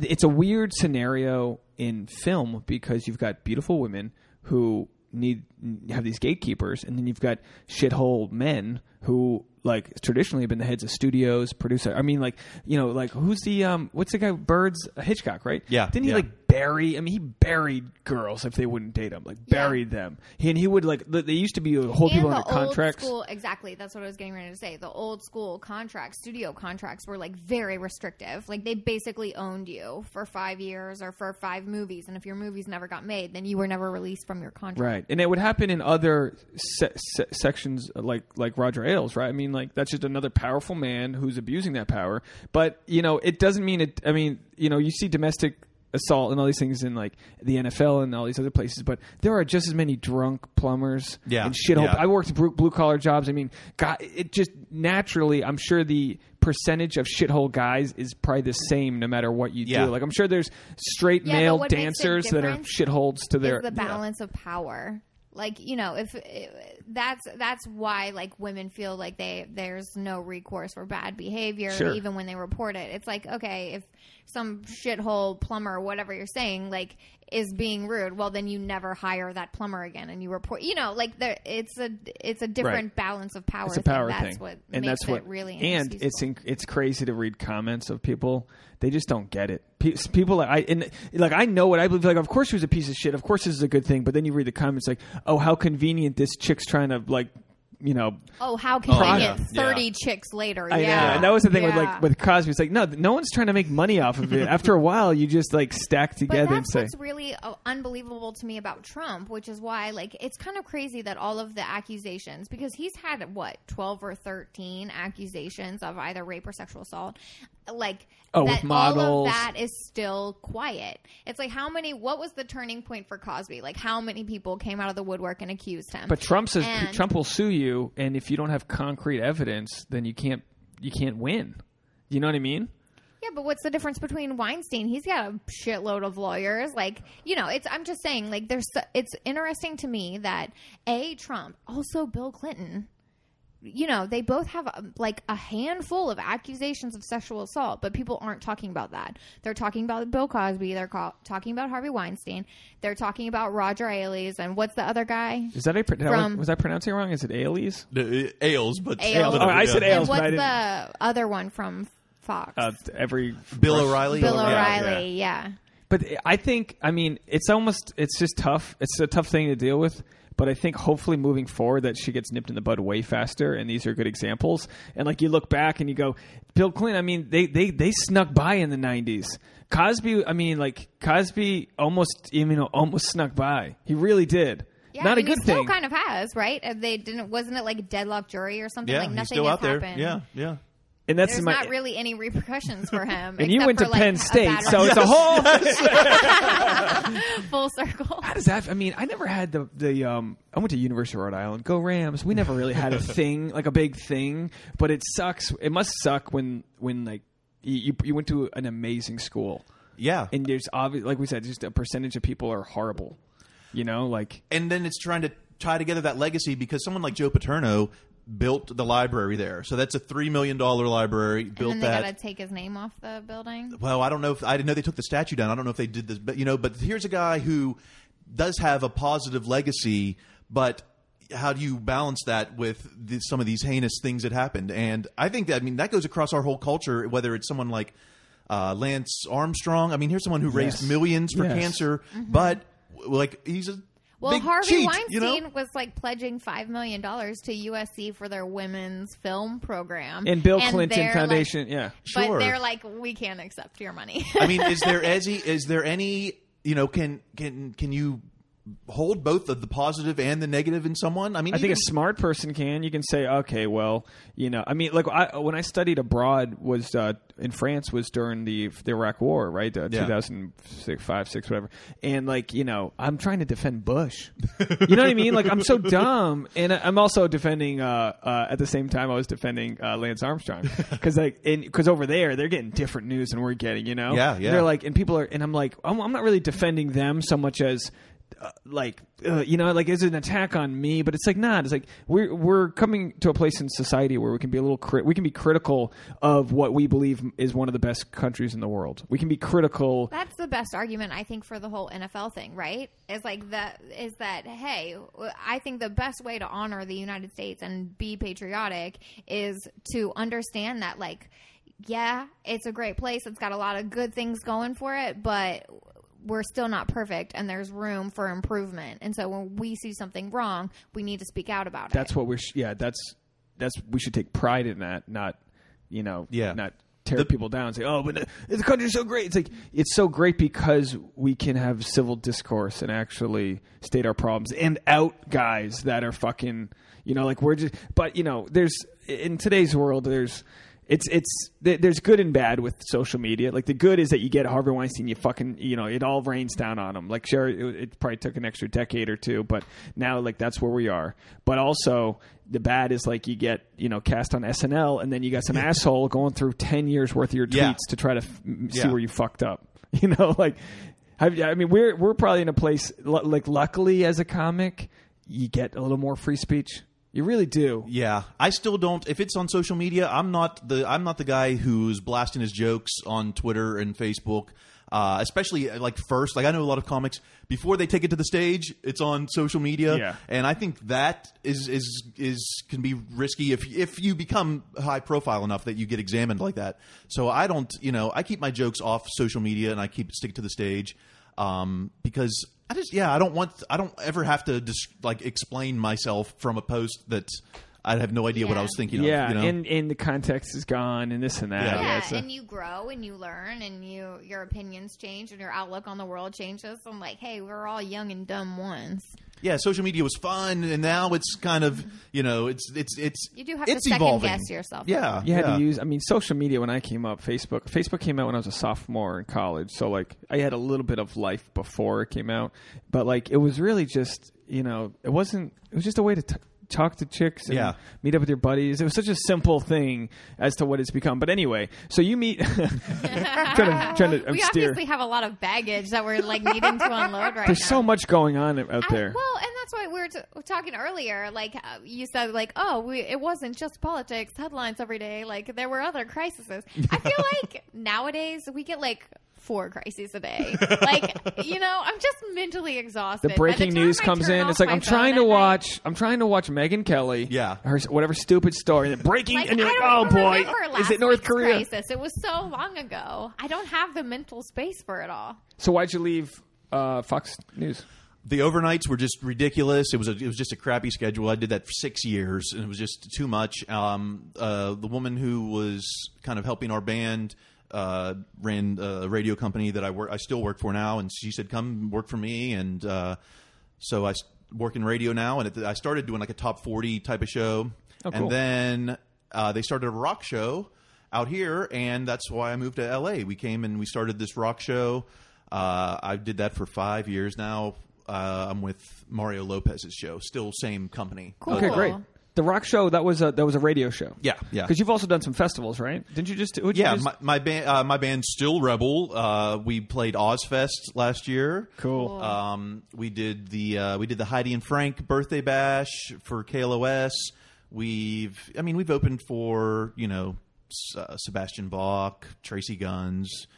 It's a weird scenario in film because you've got beautiful women who need have these gatekeepers, and then you've got shithole men who like traditionally have been the heads of studios, producer. I mean, like you know, like who's the um, what's the guy? Birds Hitchcock, right? Yeah. Didn't he yeah. like bury? I mean, he buried girls if they wouldn't date him, like buried yeah. them. He, and he would like they used to be hold people under contracts. School, exactly. That's what I was getting ready to say. The old school contracts, studio contracts, were like very restrictive. Like they basically owned you for five years or for five movies, and if your movies never got made, then you were never released from your contract. Right, and it would happen in other se- se- sections like like Roger Ailes, right? I mean. Like that's just another powerful man who's abusing that power. But you know, it doesn't mean it. I mean, you know, you see domestic assault and all these things in like the N F L and all these other places, but there are just as many drunk plumbers yeah. and shithole. Yeah. I worked blue collar jobs. I mean, God, it just naturally. I'm sure the percentage of shithole guys is probably the same no matter what you yeah. do. Like I'm sure there's straight yeah, male dancers that are shitholes to their the balance yeah. of power. Like, you know, if that's that's why, like, women feel like they there's no recourse for bad behavior, sure. even when they report it. It's like, okay, if some shithole plumber or whatever you're saying, like, is being rude, well, then you never hire that plumber again, and you report, you know, like, there, it's a it's a different right. balance of power. It's a power thing. That's what and makes that's what, it really And it's in, it's crazy to read comments of people. They just don't get it. People, I and like, I know what I believe. Like, of course she was a piece of shit. Of course this is a good thing. But then you read the comments like, oh, how convenient this chick's trying to, like, you know. Oh, how convenient. Oh, yeah. thirty yeah. chicks later. I yeah. know. And that was the thing yeah. with, like, with Cosby. It's like, no, no one's trying to make money off of it. After a while, you just, like, stack together and say. That's what's really uh, unbelievable to me about Trump, which is why, like, it's kind of crazy that all of the accusations, because he's had, what, twelve or thirteen accusations of either rape or sexual assault. Like, oh, that, with models. All of that is still quiet. It's like, how many, what was the turning point for Cosby? Like, how many people came out of the woodwork and accused him? But Trump says, and, Trump will sue you, and if you don't have concrete evidence, then you can't, you can't win. You know what I mean? Yeah, but what's the difference between Weinstein? He's got a shitload of lawyers. Like, you know, it's, I'm just saying, like, there's, it's interesting to me that A, Trump, also Bill Clinton, you know, they both have a, like a handful of accusations of sexual assault, but people aren't talking about that. They're talking about Bill Cosby. They're co- talking about Harvey Weinstein. They're talking about Roger Ailes. And what's the other guy? Is that a, from, was, was I pronouncing it wrong? Is it Ailes? The, uh, Ailes, but Ailes. Ailes. Oh, I said Ailes. And what's the other one from Fox? Uh, every Bill Rush. O'Reilly. Bill yeah, O'Reilly. Yeah. yeah. But I think, I mean, it's almost, it's just tough. It's a tough thing to deal with. But I think hopefully moving forward that she gets nipped in the bud way faster, and these are good examples. And like, you look back and you go, Bill Clinton, I mean, they they they snuck by in the nineties. Cosby, I mean, like, Cosby almost, you know, almost snuck by. He really did. Yeah, Not a good he still thing. Kind of has, right? They didn't. Wasn't it like a deadlock jury or something? Yeah, like nothing he's still out there. Happened. Yeah, yeah. And that's There's my, not really any repercussions for him. And you went to like Penn State, so it's a whole full circle. How does that? I mean, I never had the the. Um, I went to University of Rhode Island. Go Rams! We never really had a thing, like a big thing. But it sucks. It must suck when when like you you went to an amazing school. Yeah, and there's obvious, like we said, just a percentage of people are horrible. You know, like, and then it's trying to tie together that legacy, because someone like Joe Paterno built the library there. So that's a three million dollars library. Built and then they that. Got to take his name off the building? Well, I don't know. If, I didn't know they took the statue down. I don't know if they did this. But, you know, but here's a guy who does have a positive legacy, but how do you balance that with the, some of these heinous things that happened? And I think that, I mean, that goes across our whole culture, whether it's someone like uh, Lance Armstrong. I mean, here's someone who yes. raised millions for yes. cancer, mm-hmm. but, like, he's a... Well, Big Harvey cheat, Weinstein you know? was like pledging five million dollars to U S C for their women's film program. And Bill and Clinton Foundation, like, yeah. But sure. they're like, we can't accept your money. I mean, is there as is there any, you know, can can can you hold both of the positive and the negative in someone? I mean, I even, think a smart person can. You can say, okay, well, you know, I mean, like, I, when I studied abroad was uh, in France was during the, the Iraq War, right? Uh, yeah. two thousand five, six, whatever. And like, you know, I'm trying to defend Bush. You know what I mean? Like, I'm so dumb, and I'm also defending. Uh, uh, at the same time, I was defending uh, Lance Armstrong, because like, because over there they're getting different news than we're getting. You know? Yeah, yeah. And they're like, and people are, and I'm like, I'm, I'm not really defending them so much as. Uh, like uh, you know, like, it's an attack on me, but it's like not. Nah, it's like we're we're coming to a place in society where we can be a little cri- we can be critical of what we believe is one of the best countries in the world. We can be critical. That's the best argument, I think, for the whole N F L thing, right? Is like that is that hey, I think the best way to honor the United States and be patriotic is to understand that, like, yeah, it's a great place. It's got a lot of good things going for it, but we're still not perfect, and there's room for improvement. And so when we see something wrong, we need to speak out about it. That's what we're, sh- yeah, that's, that's, we should take pride in that, not, you know, yeah. not tear the, people down and say, oh, but the, the country's so great. It's like, it's so great because we can have civil discourse and actually state our problems and out guys that are fucking, you know, like, we're just, but, you know, there's, in today's world, there's, It's it's there's good and bad with social media. Like, the good is that you get Harvey Weinstein, you fucking, you know, it all rains down on him. Like, sure, it, it probably took an extra decade or two, but now, like, that's where we are. But also, the bad is, like, you get, you know, cast on S N L, and then you got some asshole going through ten years worth of your tweets yeah. to try to f- see yeah. where you fucked up. You know, like, I mean, we're we're probably in a place, like, luckily as a comic, you get a little more free speech. You really do. Yeah. I still don't. If it's on social media, I'm not the I'm not the guy who's blasting his jokes on Twitter and Facebook. Uh, especially like first, like I know a lot of comics before they take it to the stage, it's on social media, yeah. and I think that is is is can be risky if if you become high profile enough that you get examined like that. So I don't, you know, I keep my jokes off social media and I keep stick to the stage um, because I just yeah I don't want I don't ever have to dis- like explain myself from a post that's. I have no idea yeah. what I was thinking yeah. of. Yeah, you know? and, and the context is gone and this and that. Yeah, yeah so. And you grow and you learn and you your opinions change and your outlook on the world changes. I'm like, hey, we're all young and dumb once. Yeah, social media was fun and now it's kind of, you know, it's it's it's You do have to second guess yourself. Yeah. You had yeah. to use I mean, social media when I came up, Facebook. Facebook came out when I was a sophomore in college. So like I had a little bit of life before it came out, but like it was really just, you know, it wasn't it was just a way to t- talk to chicks and yeah. meet up with your buddies. It was such a simple thing as to what it's become. But anyway, so you meet... I'm trying to, trying to, I'm we steer. obviously have a lot of baggage that we're like needing to unload right now. There's so much going on out there. I, well, and that's why we were t- talking earlier. Like uh, you said, like, oh, we, it wasn't just politics, headlines every day. Like there were other crises. I feel like nowadays we get like... four crises a day. Like, you know, I'm just mentally exhausted. The breaking the news I comes in. It's like, I'm trying to watch, night. I'm trying to watch Megyn Kelly. Yeah. Her, whatever stupid story. The breaking, like, and you're like, oh boy, is it North Korea? Crisis. It was so long ago. I don't have the mental space for it all. So why'd you leave uh, Fox News? The overnights were just ridiculous. It was a, it was just a crappy schedule. I did that for six years and it was just too much. Um, uh, the woman who was kind of helping our band, Uh, ran a radio company that I work, I still work for now, and she said, "Come work for me." And uh, so I work in radio now, and it, I started doing like a top forty type of show, oh, and cool. then uh, they started a rock show out here, and that's why I moved to L A. We came and we started this rock show. Uh, I did that for five years now. Uh, I'm with Mario Lopez's show, still same company. Cool. Okay, great. The rock show, that was a that was a radio show. Yeah, yeah. Because you've also done some festivals, right? Didn't you just? You yeah, just... my my band uh, my band Still Rebel. Uh, we played Ozfest last year. Cool. Um, we did the uh, we did the Heidi and Frank birthday bash for K L O S. We've I mean we've opened for you know uh, Sebastian Bach, Tracy Guns,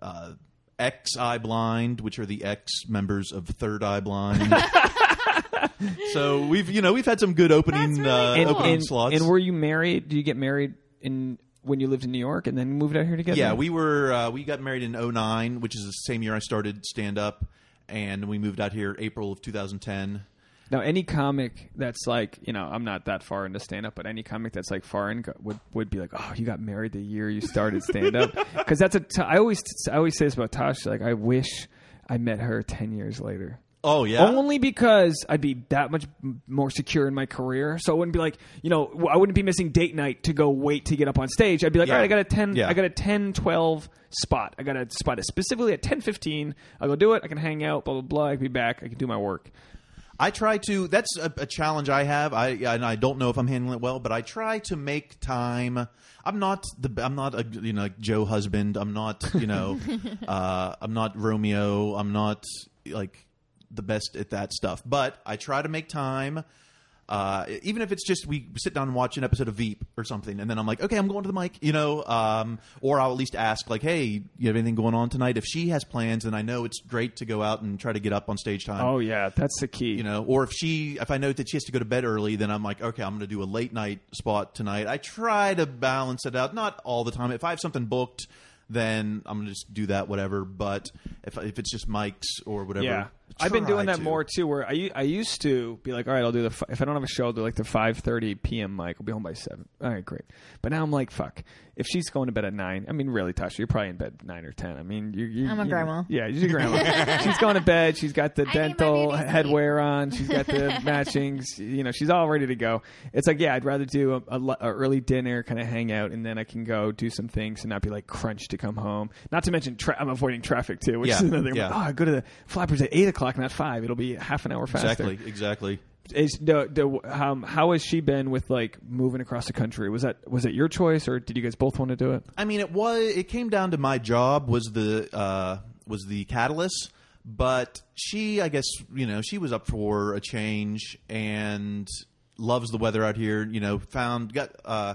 uh, X Eye Blind, which are the ex members of Third Eye Blind. So we've you know we've had some good opening really uh, cool. opening and, slots. And were you married? Did you get married in when you lived in New York and then moved out here together? Yeah, we were uh, we got married in oh nine, which is the same year I started stand up, and we moved out here April of two thousand ten. Now, any comic that's like, you know, I'm not that far into stand-up, but any comic that's like far in would, would be like, oh, you got married the year you started stand-up. Because that's a t- – I always I always say this about Tasha. Like, I wish I met her ten years later. Oh, yeah. Only because I'd be that much more secure in my career. So I wouldn't be like, you know, I wouldn't be missing date night to go wait to get up on stage. I'd be like, yeah. all right, I got a ten, yeah. I got a ten, twelve spot. I got a spot specifically at ten fifteen. I'll go do it. I can hang out, blah, blah, blah. I can be back. I can do my work. I try to – that's a, a challenge I have. I and I don't know if I'm handling it well, but I try to make time. I'm not the I'm not a you know like Joe husband. I'm not you know uh, I'm not Romeo. I'm not like the best at that stuff. But I try to make time. Uh, even if it's just we sit down and watch an episode of Veep or something, and then I'm like, okay, I'm going to the mic, you know, um, or I'll at least ask like, hey, you have anything going on tonight? If she has plans, then I know it's great to go out and try to get up on stage time. Oh yeah, that's the key. You know, or if she, if I know that she has to go to bed early, then I'm like, okay, I'm going to do a late night spot tonight. I try to balance it out, not all the time. If I have something booked, then I'm gonna just do that, whatever. But if if it's just mics or whatever, yeah, I've been doing that to. more too. Where I I used to be like, all right, I'll do the if I don't have a show, I'll do like the five thirty p.m. mic. I'll be home by seven. All right, great. But now I'm like, fuck. If she's going to bed at nine, I mean, really, Tasha, you're probably in bed nine or ten. I mean, you, you, I'm a you grandma. Know, yeah, you're your grandma. She's going to bed. She's got the I dental headwear on. She's got the matchings. You know, she's all ready to go. It's like, yeah, I'd rather do a, a, a early dinner, kind of hang out, and then I can go do some things and not be like crunched to come home. Not to mention, tra- I'm avoiding traffic too, which yeah. is another yeah. one. Oh, I go to the Flappers at eight o'clock, not five. It'll be half an hour faster. Exactly. Exactly. Is the, the, um, how has she been with like moving across the country? Was that was it your choice, or did you guys both want to do it? I mean, it was. It came down to my job was the uh, was the catalyst, but she, I guess, you know, she was up for a change, and loves the weather out here. You know, found got uh,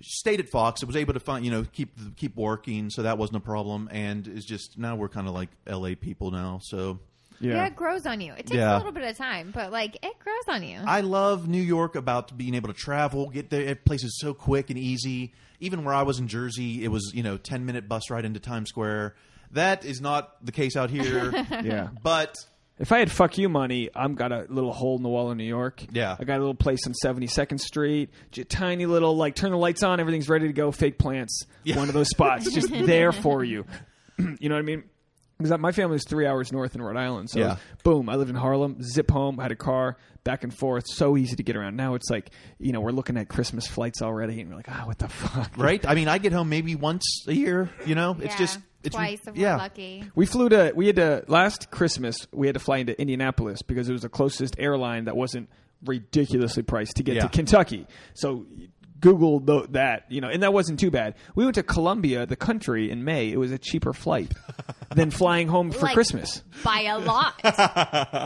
stayed at Fox. It was able to find, you know, keep keep working, so that wasn't a problem. And it's just now we're kind of like L A people now, so. Yeah. yeah, it grows on you. It takes yeah. a little bit of time, but like it grows on you. I love New York about being able to travel, get there places so quick and easy. Even where I was in Jersey, it was, you know, ten minute bus ride into Times Square. That is not the case out here. yeah. But if I had fuck you money, I've got a little hole in the wall in New York. Yeah. I got a little place on seventy-second Street. Tiny little, like, turn the lights on, everything's ready to go, fake plants. Yeah. One of those spots just there for you. You know what I mean? Because my family was three hours north in Rhode Island. So yeah. was, boom, I lived in Harlem, zip home, had a car, back and forth. So easy to get around. Now it's like, you know, we're looking at Christmas flights already and we're like, ah, oh, what the fuck? Right? I mean, I get home maybe once a year, you know? Yeah, it's just it's twice if yeah. we're lucky. We flew to, we had to, last Christmas, we had to fly into Indianapolis because it was the closest airline that wasn't ridiculously priced to get yeah. to Kentucky. So Google the, that, you know, and that wasn't too bad. We went to Colombia, the country, in May. It was a cheaper flight than flying home for like, Christmas. By a lot.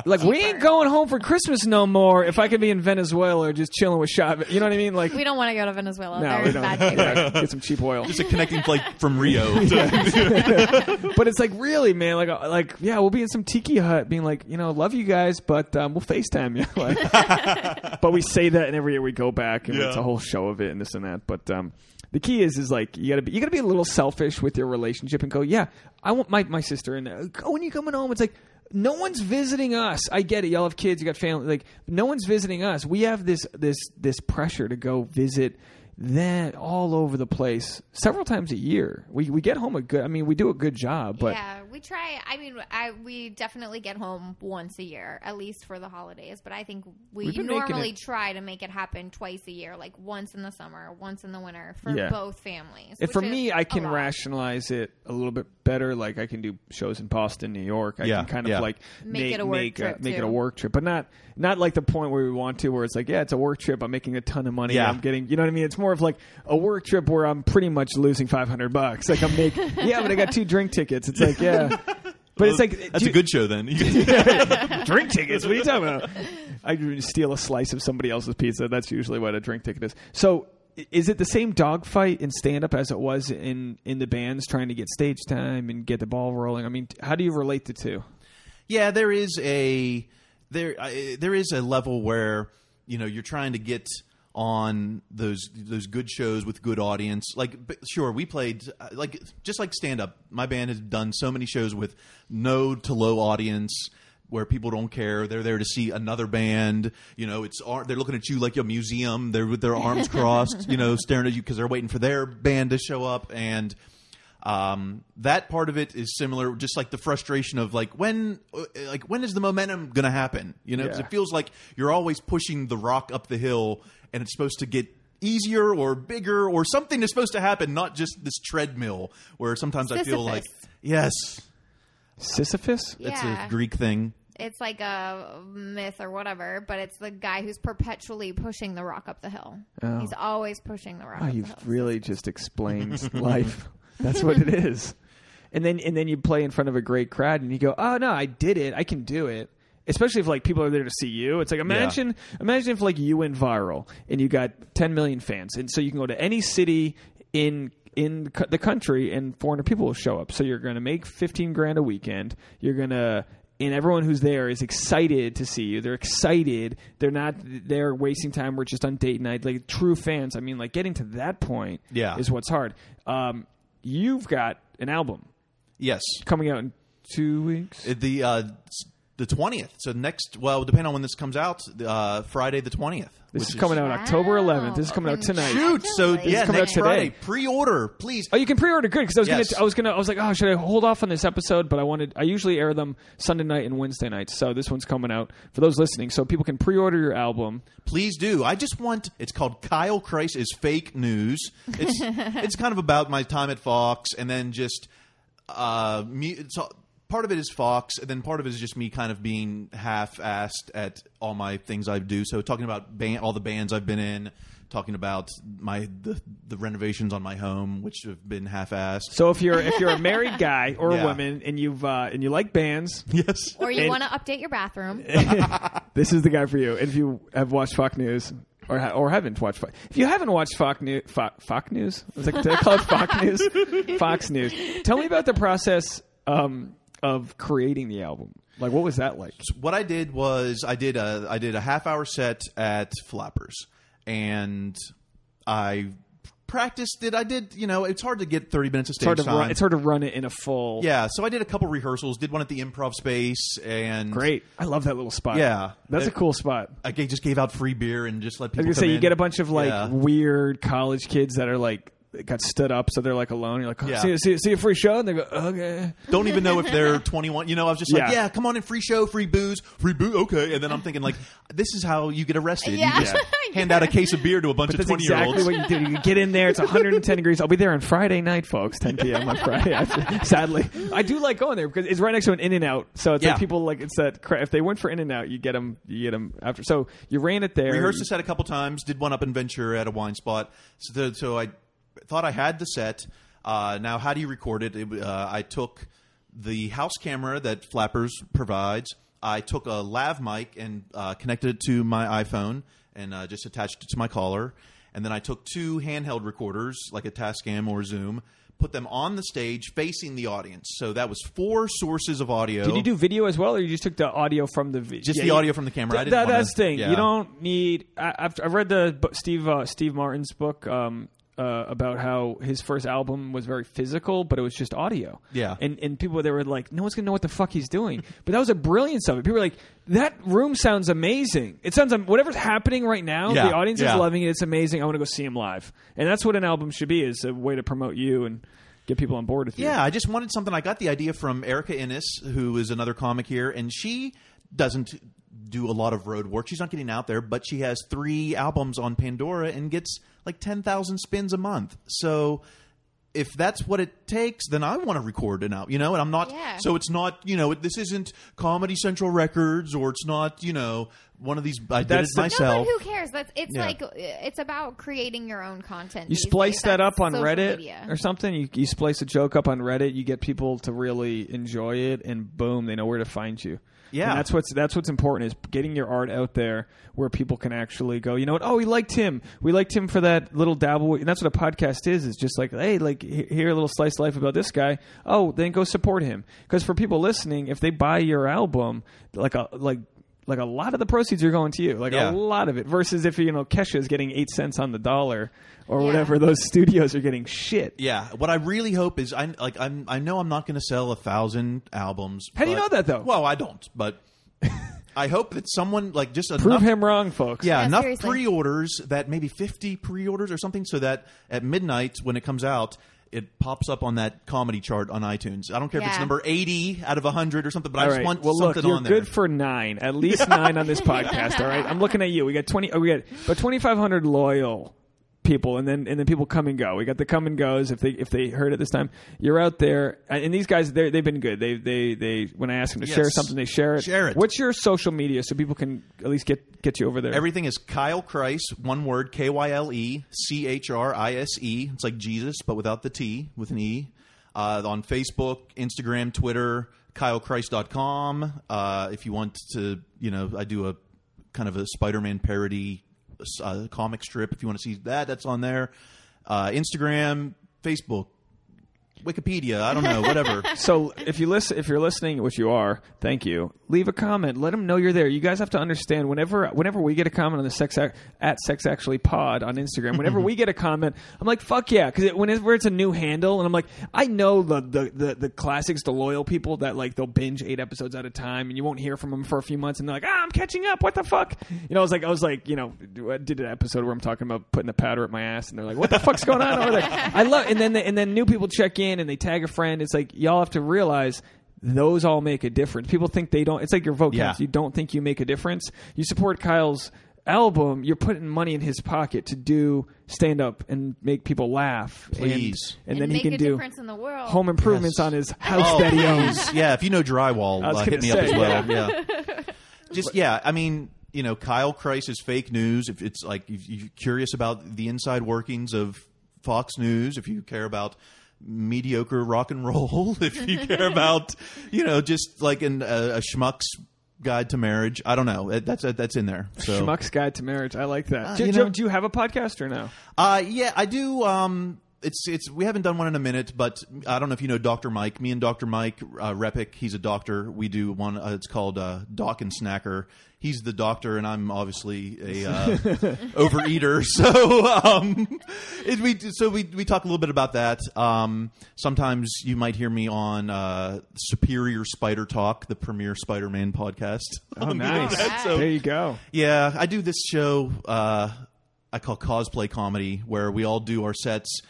Like, cheaper. We ain't going home for Christmas no more if I could be in Venezuela or just chilling with Chavez. You know what I mean? Like, we don't want to go to Venezuela. No, we don't. Yeah, get some cheap oil. Just a connecting flight from Rio. To but it's like, really, man, like, like, yeah, we'll be in some tiki hut being like, you know, love you guys, but um, we'll FaceTime you. Like, but we say that and every year we go back and yeah. it's a whole show of it. And this and that, but um, the key is is like you gotta be you gotta be a little selfish with your relationship and go, yeah, I want my my sister in there. Oh, when you coming home, it's like no one's visiting us. I get it. Y'all have kids, you got family. Like no one's visiting us. We have this this this pressure to go visit them all over the place several times a year. We we get home a good. I mean, we do a good job, but yeah, we try. I mean, I we definitely get home once a year, at least for the holidays. But I think we normally try to make it happen twice a year, like once in the summer, once in the winter for yeah. both families. And for me, I can rationalize it a little bit better. Like I can do shows in Boston, New York. I yeah. can kind yeah. of like make, make it a work make trip. A, make it a work trip, but not not like the point where we want to, where it's like, yeah, it's a work trip. I'm making a ton of money. Yeah. I'm getting, you know what I mean. It's more. More of like a work trip where I'm pretty much losing five hundred bucks. Like I'm making, yeah, but I got two drink tickets. It's like, yeah, but it's like that's you, a good show then. Drink tickets? What are you talking about? I steal a slice of somebody else's pizza. That's usually what a drink ticket is. So is it the same dogfight in stand-up as it was in in the bands trying to get stage time and get the ball rolling? I mean, how do you relate the two? Yeah, there is a there uh, there is a level where you know you're trying to get on those those good shows with good audience. Like, sure, we played, like just like stand-up, my band has done so many shows with no to low audience where people don't care. They're there to see another band. You know, it's they're looking at you like a museum. They're with their arms crossed, you know, staring at you because they're waiting for their band to show up. And um, that part of it is similar, just like the frustration of like, when like when is the momentum going to happen? You know, because yeah. it feels like you're always pushing the rock up the hill. And it's supposed to get easier or bigger or something is supposed to happen, not just this treadmill where sometimes Sisyphus. I feel like, yes. Sisyphus? That's yeah. a Greek thing. It's like a myth or whatever, but it's the guy who's perpetually pushing the rock up the hill. Oh. He's always pushing the rock oh, up the hill. You've really just explained life. That's what it is. And then, and then you play in front of a great crowd and you go, oh, no, I did it. I can do it. Especially if like people are there to see you. It's like imagine yeah. imagine if like you went viral and you got ten million fans. And so you can go to any city in in the country and four hundred people will show up. So you're going to make fifteen grand a weekend. You're going to and everyone who's there is excited to see you. They're excited. They're not there wasting time. We're just on date night. Like true fans. I mean, like getting to that point yeah. is what's hard. Um, you've got an album. Yes. Coming out in two weeks. The uh The twentieth. So next, well, depending on when this comes out, uh, Friday the twentieth. This is coming is, out wow. October eleventh. This is coming out tonight. Shoot! So this yeah, is coming next out today. Friday. Pre-order, please. Oh, you can pre-order. Good, because I was yes. gonna, I was gonna, I was like, oh, should I hold off on this episode? But I wanted. I usually air them Sunday night and Wednesday nights. So this one's coming out for those listening. So people can pre-order your album. Please do. I just want. It's called Kyle Chrise is Fake News. It's it's kind of about my time at Fox and then just uh, me. It's, part of it is Fox, and then part of it is just me kind of being half-assed at all my things I do. So talking about band, all the bands I've been in, talking about my the, the renovations on my home, which have been half-assed. So if you're if you're a married guy or yeah. a woman and you've uh, and you like bands, yes, or you want to update your bathroom, this is the guy for you. And if you have watched Fox News. Or, ha- or haven't watched Fox. If you haven't watched Fox News, Fo- Fox News, did I call it Fox News? Fox News. Tell me about the process um, of creating the album. Like, what was that like? So what I did was I did a I did a half hour set at Flappers, and I practiced it. I did, you know, it's hard to get thirty minutes of stage it's time. Run, it's hard to run it in a full. Yeah, so I did a couple rehearsals. Did one at the Improv Space, and great. I love that little spot. Yeah, that's it, a cool spot. I just gave out free beer and just let people. I was gonna say in. You get a bunch of like yeah. weird college kids that are like got stood up, so they're like alone. You're like, oh, yeah. see, see, see a free show, and they go, okay. Don't even know if they're twenty-one. You know, I was just yeah. like, yeah, come on in, free show, free booze, free booze, okay. And then I'm thinking like, this is how you get arrested. Yeah. You just yeah. hand out a case of beer to a bunch but of twenty exactly year olds. That's exactly what you do. You get in there. It's one hundred ten degrees. I'll be there on Friday night, folks. ten p.m. on Friday. I, sadly, I do like going there because it's right next to an In and Out. So it's yeah. like people like it's that. If they went for In and Out, you get them. You get them after. So you ran it there. Rehearsed this at a couple times. Did one up in Ventura at a wine spot. So, the, so I. Thought I had the set. Uh, now, how do you record it? it uh, I took the house camera that Flappers provides. I took a lav mic and uh, connected it to my iPhone and uh, just attached it to my collar. And then I took two handheld recorders, like a Tascam or Zoom, put them on the stage facing the audience. So that was four sources of audio. Did you do video as well, or you just took the audio from the video? Just yeah, the audio from the camera. Th- I didn't th- wanna, that's the thing. Yeah. You don't need – I've read the Steve uh, Steve Martin's book um, – Uh, about how his first album was very physical, but it was just audio. Yeah. And and people, they were like, no one's going to know what the fuck he's doing. But that was a brilliance of it. People were like, that room sounds amazing. It sounds um, – whatever's happening right now, yeah. the audience yeah. is loving it. It's amazing. I want to go see him live. And that's what an album should be, is a way to promote you and get people on board with you. Yeah, I just wanted something. I got the idea from Erica Innes, who is another comic here, and she doesn't do a lot of road work. She's not getting out there, but she has three albums on Pandora and gets – like ten thousand spins a month. So if that's what it takes, then I want to record an album, you know, and I'm not, yeah. so it's not, you know, this isn't Comedy Central Records, or it's not, you know, one of these, I did it myself. No, but who cares? That's, it's yeah. like, it's about creating your own content. You splice that up on Reddit media. Or something. You, you splice a joke up on Reddit, you get people to really enjoy it, and boom, they know where to find you. Yeah, and that's what's that's what's important, is getting your art out there where people can actually go, you know what? Oh, we liked him. We liked him for that little dabble. And that's what a podcast is. It's just like, hey, like hear a little slice of life about this guy. Oh, then go support him. Because for people listening, if they buy your album, like a like. Like a lot of the proceeds are going to you, like yeah. a lot of it. Versus if you know Kesha is getting eight cents on the dollar or yeah. whatever, those studios are getting shit. Yeah. What I really hope is, I like I'm I know I'm not going to sell a thousand albums. How but, do you know that though? Well, I don't, but I hope that someone like just prove enough, him wrong, folks. Yeah, yeah enough seriously. Pre-orders that maybe fifty pre-orders or something, so that at midnight when it comes out, it pops up on that comedy chart on iTunes. I don't care yeah. if it's number eighty out of one hundred or something, but all I just right. want well, something look, on there. You're good for nine, at least nine on this podcast. All right, I'm looking at you. We got twenty. Oh, we got but twenty-five hundred loyal people, and then and then people come and go. We got the come and goes. If they if they heard it this time, you're out there. And these guys, they've been good. They they they when I ask them to yes. share something, they share it. Share it. What's your social media so people can at least get get you over there? Everything is Kyle Chrise, one word, K Y L E C H R I S E. It's like Jesus, but without the T, with an E. Uh, on Facebook, Instagram, Twitter, Kyle Chrise dot com. Uh, if you want to, you know, I do a kind of a Spider-Man parody. Uh, comic strip. If you want to see that, that's on there. Uh, Instagram, Facebook, Wikipedia. I don't know, whatever. So if you listen, if you're listening, which you are, thank you. Leave a comment. Let them know you're there. You guys have to understand. Whenever, whenever we get a comment on the sex act, at Sex Actually Pod on Instagram, whenever we get a comment, I'm like, fuck yeah, because it, whenever it's a new handle, and I'm like, I know the, the the the classics, the loyal people that like they'll binge eight episodes at a time, and you won't hear from them for a few months, and they're like, ah, I'm catching up. What the fuck? You know, I was like, I was like, you know, I did an episode where I'm talking about putting the powder up my ass, and they're like, what the fuck's going on over there? I love, and then the, and then new people check in. And they tag a friend. It's like y'all have to realize those all make a difference. People think they don't. It's like your vote counts. Yeah. You don't think you make a difference. You support Kyle's album, you're putting money in his pocket to do stand up and make people laugh. Please. And, and, and then make he can a do difference in the world. Home improvements yes. on his house oh, that he owns. Yeah, if you know drywall, uh, hit me say, up as well. Yeah. yeah. Just, yeah, I mean, you know, Kyle Chrise is fake news. If it's like, if you're curious about the inside workings of Fox News, if you care about mediocre rock and roll, if you care about, you know, just like in uh, a schmuck's guide to marriage. I don't know. That's that's in there. So. Schmuck's guide to marriage. I like that. Uh, do, you know, do you have a podcast or no? Uh, yeah, I do. Um, it's it's we haven't done one in a minute, but I don't know if you know Doctor Mike. Me and Doctor Mike uh, Repic. He's a doctor. We do one. Uh, it's called uh, Doc and Snacker. He's the doctor, and I'm obviously a uh, overeater. So um, it, we so we we talk a little bit about that. Um, sometimes you might hear me on uh, Superior Spider Talk, the premier Spider-Man podcast. Oh, nice! That, so, there you go. Yeah, I do this show uh, I call Cosplay Comedy, where we all do our sets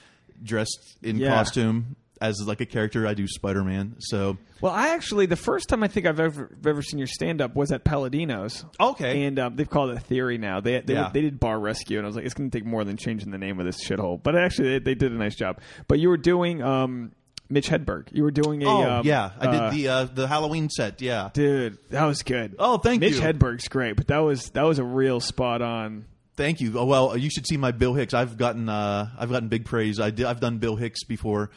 dressed in yeah. costume as like a character. I do Spider-Man. So. Well, I actually, the first time I think I've ever ever seen your stand-up was at Palladino's. Okay. And um, they've called it a theory now. They they, yeah. they did Bar Rescue, and I was like, it's going to take more than changing the name of this shithole. But actually, they, they did a nice job. But you were doing um, Mitch Hedberg. You were doing a... Oh, um, yeah. I uh, did the uh, the Halloween set, yeah. Dude, that was good. Oh, thank Mitch you. Mitch Hedberg's great, but that was that was a real spot-on... Thank you. Oh, well, you should see my Bill Hicks. I've gotten uh, I've gotten big praise. I did, I've done Bill Hicks before.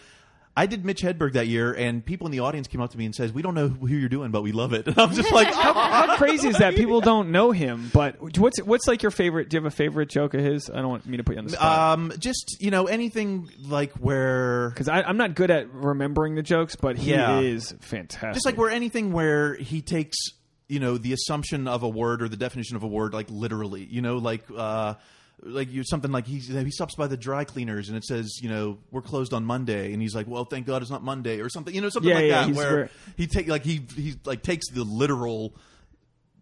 I did Mitch Hedberg that year, and people in the audience came up to me and says, "We don't know who you're doing, but we love it." And I'm just like, how, how crazy is that? People don't know him, but what's what's like your favorite? Do you have a favorite joke of his? I don't want me to put you on the spot. Um, just you know anything like where because I'm not good at remembering the jokes, but he yeah. is fantastic. Just like where anything where he takes you know the assumption of a word or the definition of a word like literally. You know like. Uh, Like you, something like he he stops by the dry cleaners and it says, you know, we're closed on Monday, and he's like, well, thank God it's not Monday or something, you know, something yeah, like yeah, that where weird. he take like he he like takes the literal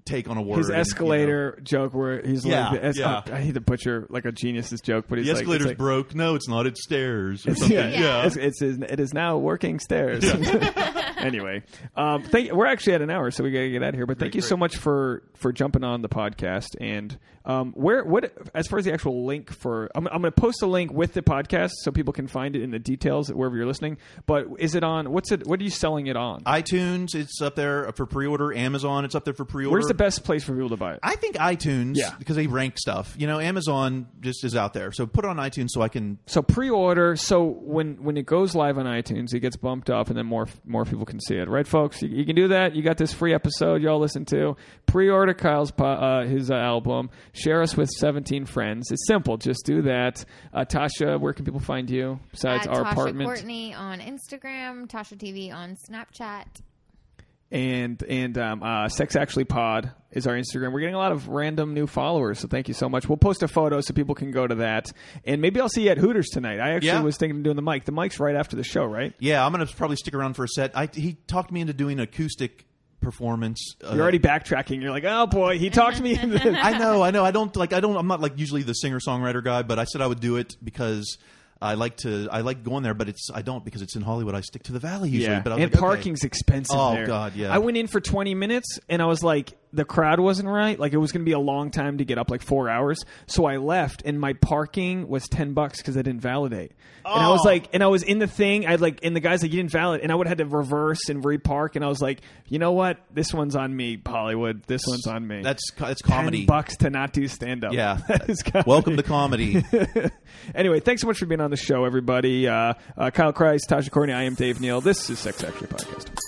take on a word. His escalator and, you know, joke where he's yeah, like, es- yeah. oh, I hate to butcher like a genius's joke, but he's the escalator's like, like, broke. No, it's not. It's stairs or it's, something. Yeah, yeah. yeah. It's, it's it is now working stairs. Yeah. Anyway, um, thank, we're actually at an hour, so we gotta get out of here. But thank great, you great. so much for, for jumping on the podcast. And um, where what as far as the actual link for, I'm, I'm going to post a link with the podcast so people can find it in the details wherever you're listening. But is it on? What's it? What are you selling it on? iTunes. It's up there for pre-order. Amazon. It's up there for pre-order. Where's the best place for people to buy it? I think iTunes. Yeah. Because they rank stuff. You know, Amazon just is out there. So put it on iTunes so I can. So pre-order. So when when it goes live on iTunes, it gets bumped up, and then more more people can see it, right, folks? You, you can do that. You got this free episode y'all listen to. Pre-order Kyle's po- uh, his uh, album. Share us with seventeen friends. It's simple. Just do that. Uh, Tasha, where can people find you besides uh, our Tasha apartment? Tasha Courtney on Instagram. Tasha T V on Snapchat. And and um, uh, Sex Actually Pod is our Instagram. We're getting a lot of random new followers, so thank you so much. We'll post a photo so people can go to that. And maybe I'll see you at Hooters tonight. I actually yeah. was thinking of doing the mic. The mic's right after the show, right? Yeah, I'm going to probably stick around for a set. I, he talked me into doing acoustic performance. You're uh, already backtracking. You're like, oh boy, he talked me into this. I know, I know. I don't like. I don't. I'm not like usually the singer-songwriter guy, but I said I would do it because I like to. I like going there, but it's. I don't because it's in Hollywood. I stick to the Valley usually. Yeah. But I was and like, parking's okay. expensive. Oh there. God, yeah. I went in for twenty minutes, and I was like, the crowd wasn't right. Like it was going to be a long time to get up, like four hours. So I left, and my parking was ten bucks because I didn't validate. Oh. And I was like, and I was in the thing. I like, and the guy's like, you didn't validate, and I would have had to reverse and repark. And I was like, you know what? This one's on me, Hollywood. This one's on me. That's it's comedy. Ten bucks to not do stand up. Yeah, that is comedy. Welcome to comedy. Anyway, thanks so much for being on the show, everybody. Uh, uh, Kyle Chrise, Tasha Courtney, I am Dave Neal. This is Sex Actually Podcast.